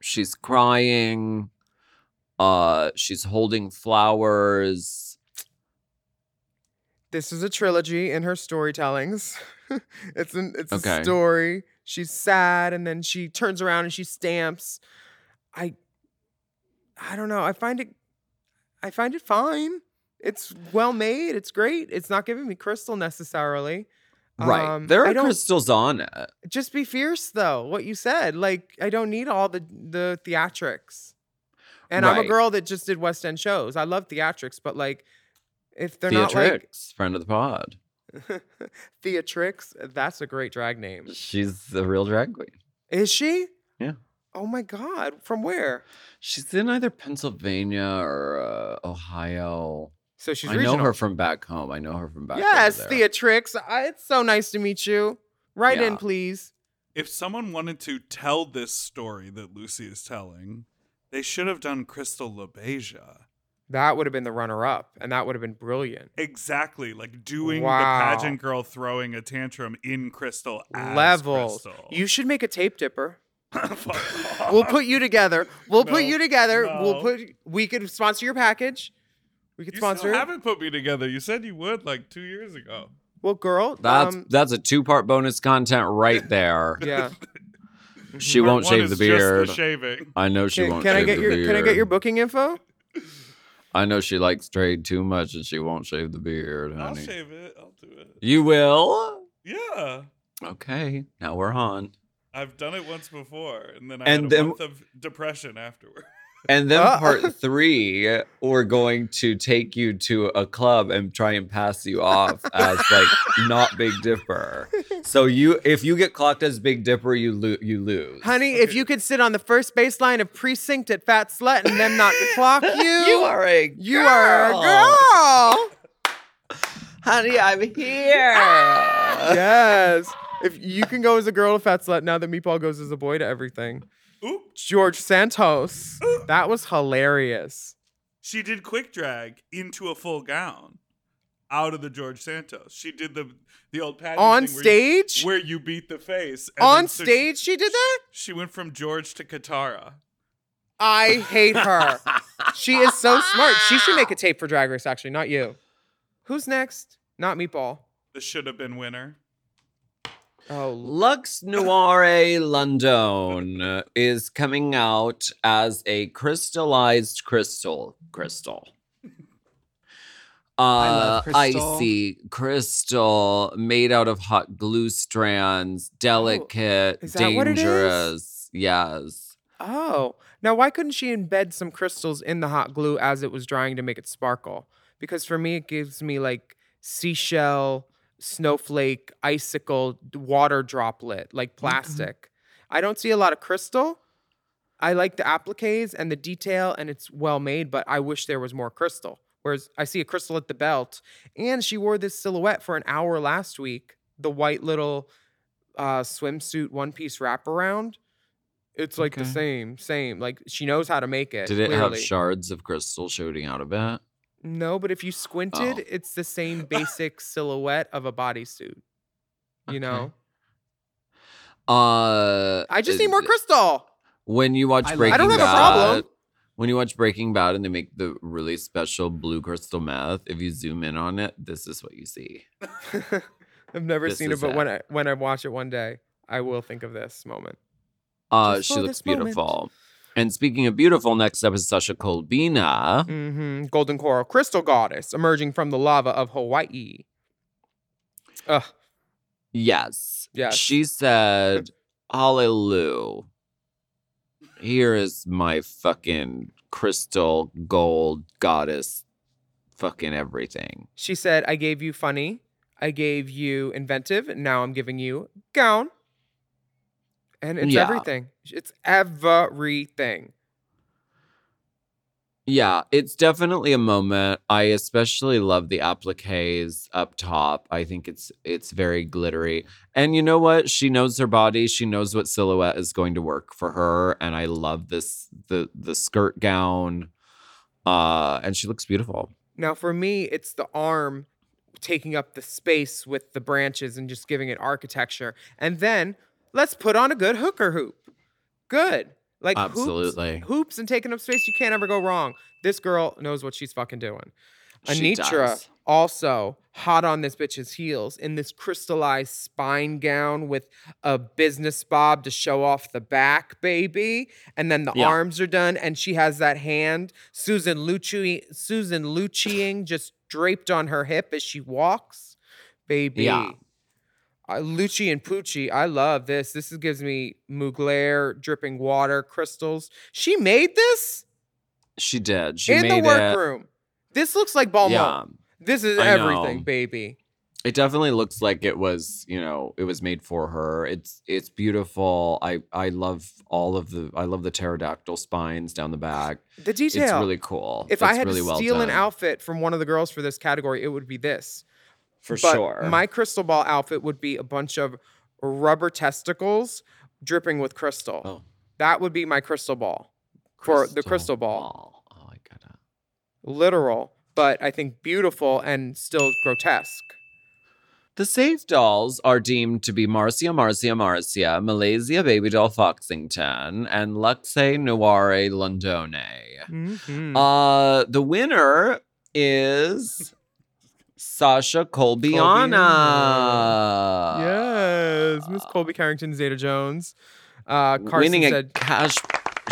She's crying. Uh, she's holding flowers. This is a trilogy in her storytellings. it's an it's okay. a story. She's sad, and then she turns around and she stamps. I, I don't know. I find it, I find it fine. It's well made. It's great. It's not giving me Crystal necessarily. Right. Um, there are crystals on it. Just be fierce, though. What you said. Like I don't need all the the theatrics. And right. I'm a girl that just did West End shows. I love theatrics, but like if they're theatrics, not like friend of the pod. Theatrix, that's a great drag name. She's the real drag queen. Is she? Yeah. Oh my God. From where? She's in either Pennsylvania or uh, Ohio. So she's I regional. know her from back home. I know her from back yes, home. Yes, Theatrix. I, it's so nice to meet you. Write yeah. in, please. If someone wanted to tell this story that Lucy is telling, they should have done Crystal LaBeija. That would have been the runner-up, and that would have been brilliant. Exactly, like doing wow. the pageant girl throwing a tantrum in Crystal as Levels. Crystal. You should make a tape dipper. We'll put you together. We'll no, put you together. No. We'll put. We could sponsor your package. We could you sponsor. You haven't put me together. You said you would like two years ago. Well, girl, that's um, that's a two-part bonus content right there. Yeah. She won't shave the beard. Just the shaving. I know she can, won't. Can shave I get the your beard. Can I get your booking info? I know she likes trade too much and she won't shave the beard, honey. I'll shave it. I'll do it. You will? Yeah. Okay. Now we're on. I've done it once before, and then I and had a then, month of depression afterward. And then oh. part three, we're going to take you to a club and try and pass you off as like not Big Dipper. So you, if you get clocked as Big Dipper, you, lo- you lose. Honey, okay. If you could sit on the first baseline of Precinct at Fat Slut and them not to clock you. You are a girl. You are a girl. Honey, I'm here. Ah. Yes. If you can go as a girl to Fat Slut now that Meatball goes as a boy to everything. Oop. George Santos. Oop. That was hilarious. She did quick drag into a full gown out of the George Santos. She did the the old pageant on thing stage where you, where you beat the face. And on so stage she, she did that? She went from George to Katara. I hate her. She is so smart. She should make a tape for Drag Race, actually, not you. Who's next? Not Meatball. The should have been winner. Oh, Luxx Noir London is coming out as a crystallized crystal. Crystal. Uh, I love crystal. Icy crystal made out of hot glue strands. Delicate, oh, is that dangerous. What it is? Yes. Oh. Now, why couldn't she embed some crystals in the hot glue as it was drying to make it sparkle? Because for me, it gives me like seashell, snowflake, icicle, water droplet, like plastic. Mm-hmm. I don't see a lot of crystal. I like the appliques and the detail, and it's well made, but I wish there was more crystal. Whereas I see a crystal at the belt, and she wore this silhouette for an hour last week, the white little uh, swimsuit one-piece wraparound. It's like okay. the same, same. Like she knows how to make it. Did it clearly. have shards of crystal shooting out of it? No, but if you squinted, oh. it's the same basic silhouette of a bodysuit. You okay. know? Uh, I just need more crystal. When you watch Breaking Bad, I don't have Bad, a problem. When you watch Breaking Bad and they make the really special blue crystal meth, if you zoom in on it, this is what you see. I've never this seen it, but it. when I when I watch it one day, I will think of this moment. Uh, she looks beautiful. Moment. And speaking of beautiful, next up is Sasha Colby. Mm-hmm. Golden coral crystal goddess emerging from the lava of Hawaii. Ugh. Yes. Yes. She said, hallelujah. Here is my fucking crystal gold goddess fucking everything. She said, I gave you funny. I gave you inventive. Now I'm giving you gown. And it's yeah. everything. It's everything. Yeah, it's definitely a moment. I especially love the appliques up top. I think it's it's very glittery. And you know what? She knows her body. She knows what silhouette is going to work for her. And I love this the the skirt gown. Uh, and she looks beautiful. Now for me, it's the arm taking up the space with the branches and just giving it architecture. And then let's put on a good hooker hoop. Good. Like absolutely hoops, hoops and taking up space. You can't ever go wrong. This girl knows what she's fucking doing. She Anetra does. Also hot on this bitch's heels in this crystallized spine gown with a business bob to show off the back, baby. And then the yeah. arms are done. And she has that hand, Susan Lucci, Susan Lucciing just draped on her hip as she walks, baby. Yeah. Uh, Lucci and Pucci, I love this. This is, gives me Mugler, dripping water, crystals. She made this? She did. She in made the workroom. It. This looks like Balmain. Yeah. This is I everything, know. baby. It definitely looks like it was, you know, it was made for her. It's it's beautiful. I, I love all of the, I love the pterodactyl spines down the back. The detail. It's really cool. If it's I had really to well steal done. an outfit from one of the girls for this category, it would be this. For but sure. My crystal ball outfit would be a bunch of rubber testicles dripping with crystal. Oh. That would be my crystal ball crystal for the crystal ball. ball. Oh, I got it. Literal, but I think beautiful and still grotesque. The safe dolls are deemed to be Marcia, Marcia, Marcia, Malaysia, Baby Doll Foxington, and Luxe Noir Londone. Mm-hmm. Uh, the winner is Sasha Colbiana. Colbiana. Yes. Miss Colby Carrington, Zeta Jones. Uh, Carson Winning a, said, cash,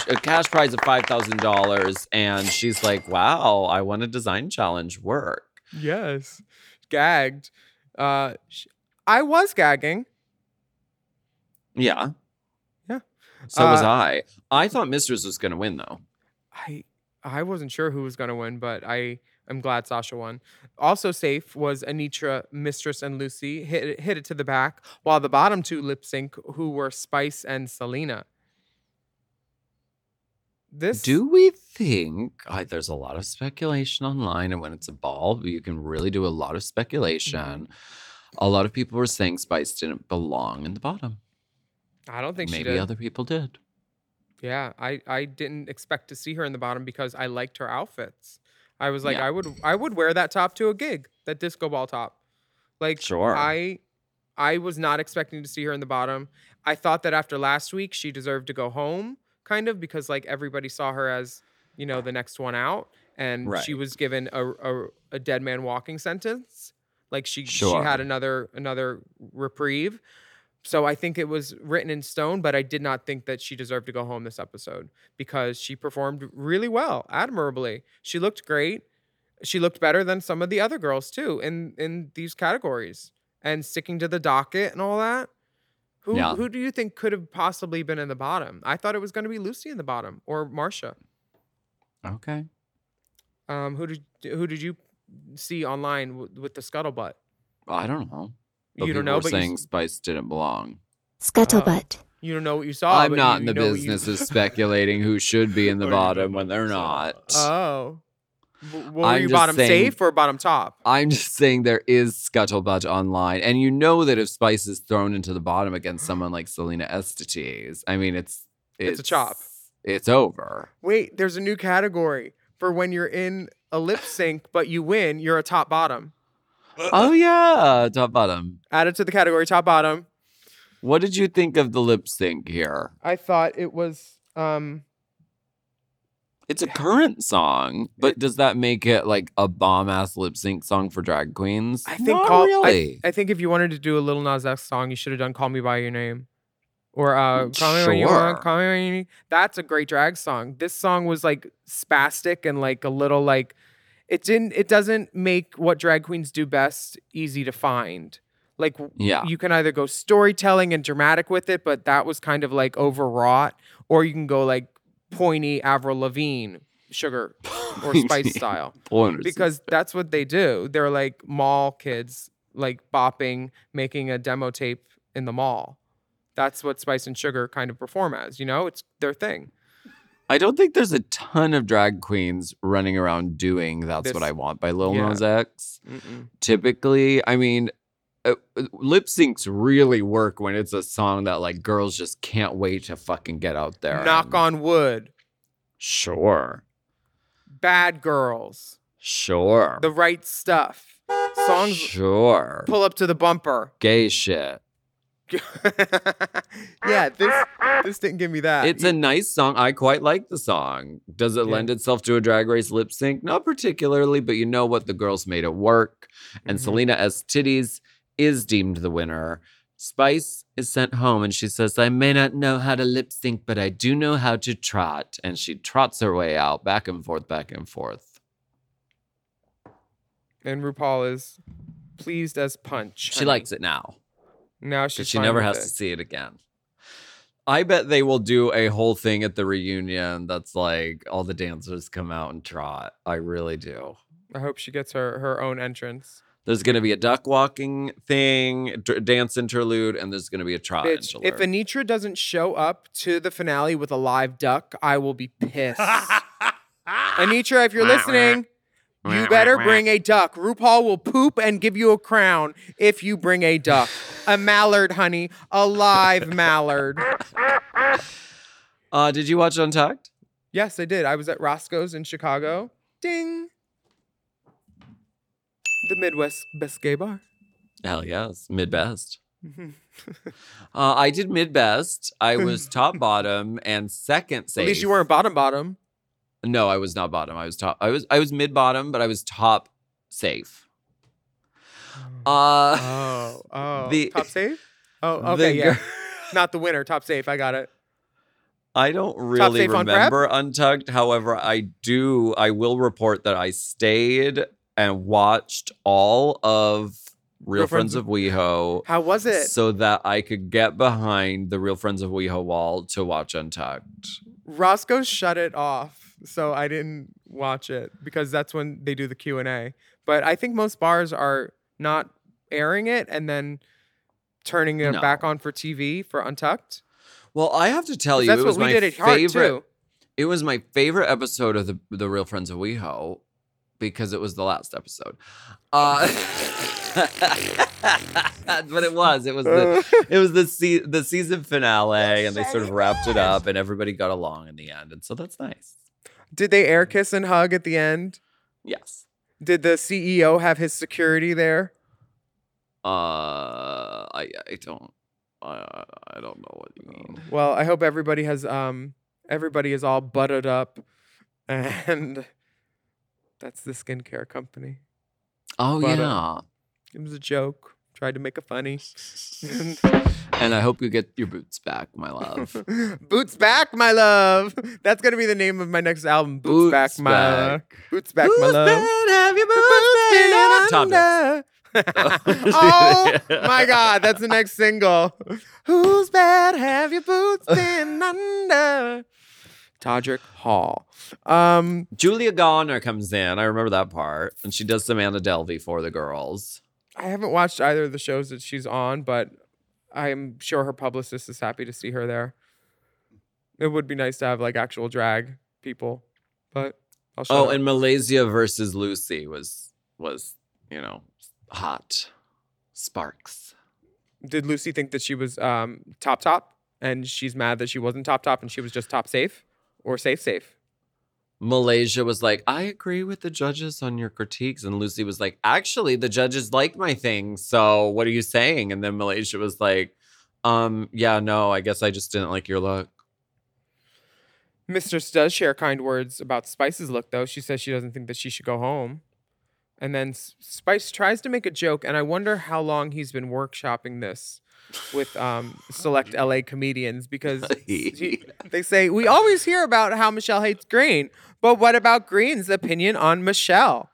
a cash prize of five thousand dollars. And she's like, wow, I won a design challenge. Work. Yes. Gagged. Uh, sh- I was gagging. Yeah. Yeah. So uh, was I. I thought Mistress was going to win, though. I I wasn't sure who was going to win, but I... I'm glad Sasha won. Also safe was Anetra, Mistress, and Loosey hit it, hit it to the back, while the bottom two lip sync, who were Spice and Selena. This do we think? I, there's a lot of speculation online, and when it's a ball, you can really do a lot of speculation. Mm-hmm. A lot of people were saying Spice didn't belong in the bottom. I don't think maybe she did. Other people did. Yeah, I, I didn't expect to see her in the bottom because I liked her outfits. I was like, yeah. I would I would wear that top to a gig, that disco ball top. Like, sure. I I was not expecting to see her in the bottom. I thought that after last week, she deserved to go home, kind of, because, like, everybody saw her as, you know, the next one out. And right. she was given a, a a dead man walking sentence. Like, she, sure. she had another another reprieve. So I think it was written in stone, but I did not think that she deserved to go home this episode because she performed really well, admirably. She looked great. She looked better than some of the other girls, too, in, in these categories. And sticking to the docket and all that. Who yeah. who do you think could have possibly been in the bottom? I thought it was going to be Loosey in the bottom or Marcia. Okay. Um, who did who did you see online w- with the scuttlebutt? I don't know. But you don't know, but saying you... Spice didn't belong. Scuttlebutt. Uh, you don't know what you saw. I'm not you, in the business you... of speculating who should be in the bottom when they're not. Oh. Well, were I'm you bottom saying, safe or bottom top? I'm just saying there is scuttlebutt online. And you know that if Spice is thrown into the bottom against someone like Selena Estetes, I mean, it's It's, it's a chop. It's over. Wait, there's a new category for when you're in a lip sync, but you win, you're a top bottom. Oh, yeah. Top bottom. Added to the category top bottom. What did you think of the lip sync here? I thought it was... Um, it's a current song, but does that make it like a bomb-ass lip sync song for drag queens? I think Not call, really. I, I think if you wanted to do a Lil Nas X song, you should have done Call Me By Your Name. Or uh, Call Me When You Want, Call Me When You Need. That's a great drag song. This song was like spastic and like a little like... It didn't. It doesn't make what drag queens do best easy to find. Like, yeah. You can either go storytelling and dramatic with it, but that was kind of like overwrought, or you can go like pointy Avril Lavigne, Sugar, or Spice style. Because that's what they do. They're like mall kids, like bopping, making a demo tape in the mall. That's what Spice and Sugar kind of perform as, you know? It's their thing. I don't think there's a ton of drag queens running around doing That's this, What I Want by Lil yeah. Nas X. Mm-mm. Typically, I mean... Uh, lip syncs really work when it's a song that like girls just can't wait to fucking get out there. Knock and... on wood. Sure. Bad Girls. Sure. The Right Stuff. Songs. Sure. Pull Up to the Bumper. Gay shit. yeah, this this didn't give me that. It's a nice song. I quite like the song. Does it yeah. lend itself to a Drag Race lip sync? Not particularly, but you know what? The girls made it work. And mm-hmm. Selena S. Titties is deemed the winner. Spice is sent home and she says, I may not know how to lip sync, but I do know how to trot. And she trots her way out, back and forth, back and forth. And RuPaul is pleased as punch. She I mean, likes it now. Now she's She never has it. to see it again. I bet they will do a whole thing at the reunion that's like all the dancers come out and trot. I really do. I hope she gets her, her own entrance. There's going to be a duck walking thing, d- dance interlude, and there's going to be a trot Bitch, interlude. If Anetra doesn't show up to the finale with a live duck, I will be pissed. Anetra, if you're listening, you better bring a duck. RuPaul will poop and give you a crown if you bring a duck. A mallard, honey. A live mallard. Uh, did you watch Untucked? Yes, I did. I was at Roscoe's in Chicago. Ding. The Midwest Best Gay Bar. Hell yes, Midbest. Mm-hmm. uh, I did Midbest. I was top bottom and second safe. At least you weren't bottom bottom. No, I was not bottom. I was top. I was I was mid bottom, but I was top safe. Uh, oh, oh, the, top safe. Oh, okay, yeah. Girl- not the winner. Top safe. I got it. I don't really remember Untucked. However, I do. I will report that I stayed and watched all of Real, Real Friends, Friends of WeHo. How was it? So that I could get behind the Real Friends of WeHo wall to watch Untucked. Roscoe shut it off, so I didn't watch it because that's when they do the Q and A. But I think most bars are not airing it and then turning it no. back on for T V for Untucked. Well, I have to tell you, that's it was what we my did at favorite. Too. It was my favorite episode of the the Real Friends of WeHo. Because it was the last episode. Uh, but it was. It was the it was the, se- the season finale, and they sort of wrapped it up, and everybody got along in the end. And so that's nice. Did they air kiss and hug at the end? Yes. Did the C E O have his security there? Uh, I I don't I I don't know what you mean. Well, I hope everybody has um everybody is all buttered up and... That's the skincare company. Oh, but, yeah. Uh, it was a joke. Tried to make it funny. And I hope you get your boots back, my love. Boots back, my love. That's going to be the name of my next album. Boots, boots back, my love. Boots back, boots my love. Been, have your boots been under? Oh, my God. That's the next single. Who's bad? Have your boots been under? Todrick Hall. Um, Julia Garner comes in. I remember that part. And she does Samantha Delvey for the girls. I haven't watched either of the shows that she's on, but I'm sure her publicist is happy to see her there. It would be nice to have like actual drag people, but I'll show Oh, her. And Malaysia versus Loosey was, was, you know, hot. Sparks. Did Loosey think that she was um, top top? and she's mad that she wasn't top top and she was just top safe or safe safe. Malaysia was like, I agree with the judges on your critiques. And Lucy was like, actually, the judges like my thing. So what are you saying? And then Malaysia was like, um, yeah, no, I guess I just didn't like your look. Mistress does share kind words about Spice's look, though. She says she doesn't think that she should go home. And then Spice tries to make a joke. And I wonder how long he's been workshopping this with um, select L A comedians, because she, they say, we always hear about how Michelle hates green, but what about Green's opinion on Michelle?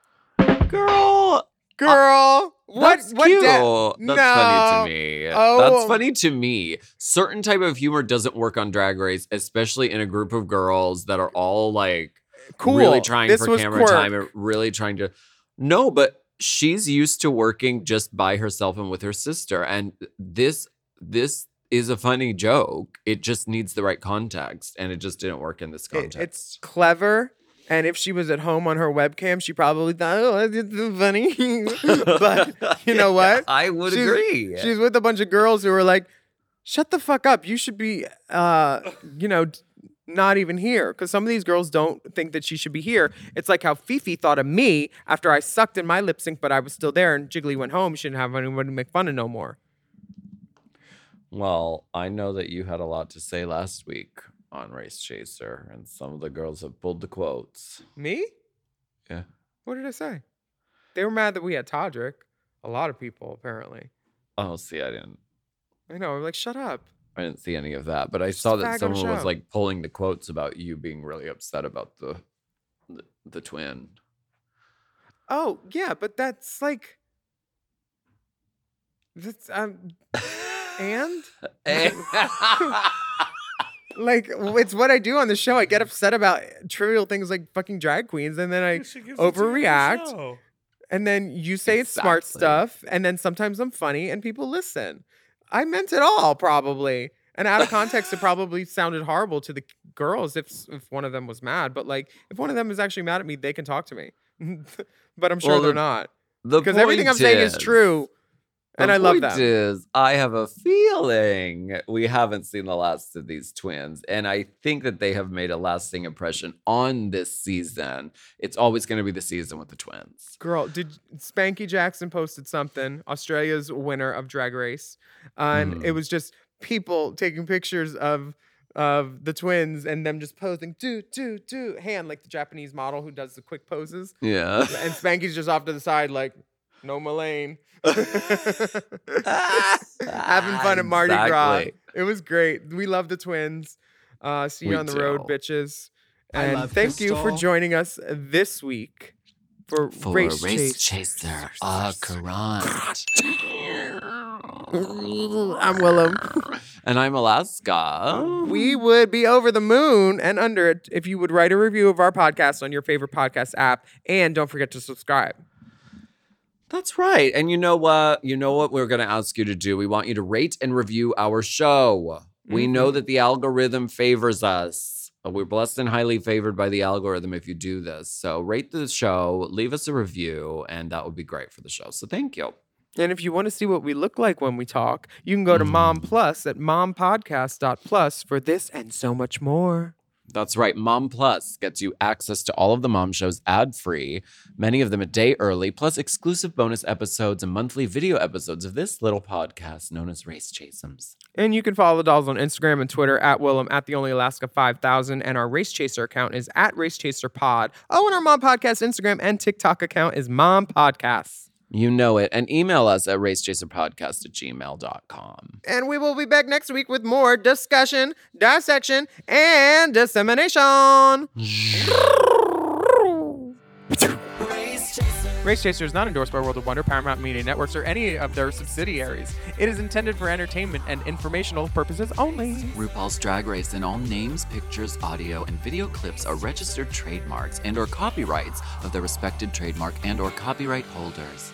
Girl. Girl. Uh, what? That's what cute. Da- that's no. funny to me. Oh. That's funny to me. Certain type of humor doesn't work on Drag Race, especially in a group of girls that are all like cool. really trying this for camera quirk. time and really trying to... No, but... She's used to working just by herself and with her sister. And this this is a funny joke. It just needs the right context. And it just didn't work in this context. It, it's clever. And if she was at home on her webcam, she probably thought, oh, this is funny. But you know what? I would she's, agree. She's with a bunch of girls who are like, shut the fuck up. You should be, uh, you know... not even here, because some of these girls don't think that she should be here. It's like how Fifi thought of me after I sucked in my lip sync, but I was still there, and Jiggly went home. She didn't have anyone to make fun of no more. Well, I know that you had a lot to say last week on Race Chaser, and some of the girls have pulled the quotes. Me? Yeah. What did I say? They were mad that we had Todrick. A lot of people, apparently. Oh, see, I didn't. I know. I'm like, shut up. I didn't see any of that, but I saw that someone was like pulling the quotes about you being really upset about the, the the twin. Oh, yeah, but that's like that's um and like it's what I do on the show. I get upset about trivial things like fucking drag queens, and then I overreact. And then you say it's smart stuff, and then sometimes I'm funny and people listen. I meant it all, probably. And out of context, it probably sounded horrible to the girls if if one of them was mad. But, like, if one of them is actually mad at me, they can talk to me. But I'm sure well, the, they're not. Because the everything I'm is, saying is true. And I love that. The point is, I have a feeling we haven't seen the last of these twins. And I think that they have made a lasting impression on this season. It's always going to be the season with the twins. Girl, did Spanky Jackson posted something, Australia's winner of Drag Race. And mm. it was just people taking pictures of, of the twins and them just posing, do, do, do, hand, like the Japanese model who does the quick poses. Yeah. And Spanky's just off to the side like, no Mullane. Having fun at Mardi exactly. Gras. It was great. We love the twins. Uh, see you we on the do. road, bitches. And I love thank Crystal. you for joining us this week for, for Race, Race Chaser. Chaser. Ah, Karan. I'm Willem. And I'm Alaska. We would be over the moon and under it if you would write a review of our podcast on your favorite podcast app. And don't forget to subscribe. That's right. And you know what? You know what we're going to ask you to do? We want you to rate and review our show. Mm-hmm. We know that the algorithm favors us. We're blessed and highly favored by the algorithm if you do this. So rate the show, leave us a review, and that would be great for the show. So thank you. And if you want to see what we look like when we talk, you can go to mm-hmm. Mom Plus at mom podcast dot plus for this and so much more. That's right. Mom Plus gets you access to all of the Mom shows ad-free, many of them a day early, plus exclusive bonus episodes and monthly video episodes of this little podcast known as Race Chasems. And you can follow the dolls on Instagram and Twitter at Willem, at the only Alaska five thousand, and our Race Chaser account is at Race Chaser Pod. Oh, and our Mom Podcast Instagram and TikTok account is Mom Podcasts. You know it. And email us at race chaser podcast at gmail dot com. And we will be back next week with more discussion, dissection, and dissemination. Race Chaser. Race Chaser is not endorsed by World of Wonder, Paramount Media Networks, or any of their subsidiaries. It is intended for entertainment and informational purposes only. RuPaul's Drag Race and all names, pictures, audio, and video clips are registered trademarks and or copyrights of their respected trademark and or copyright holders.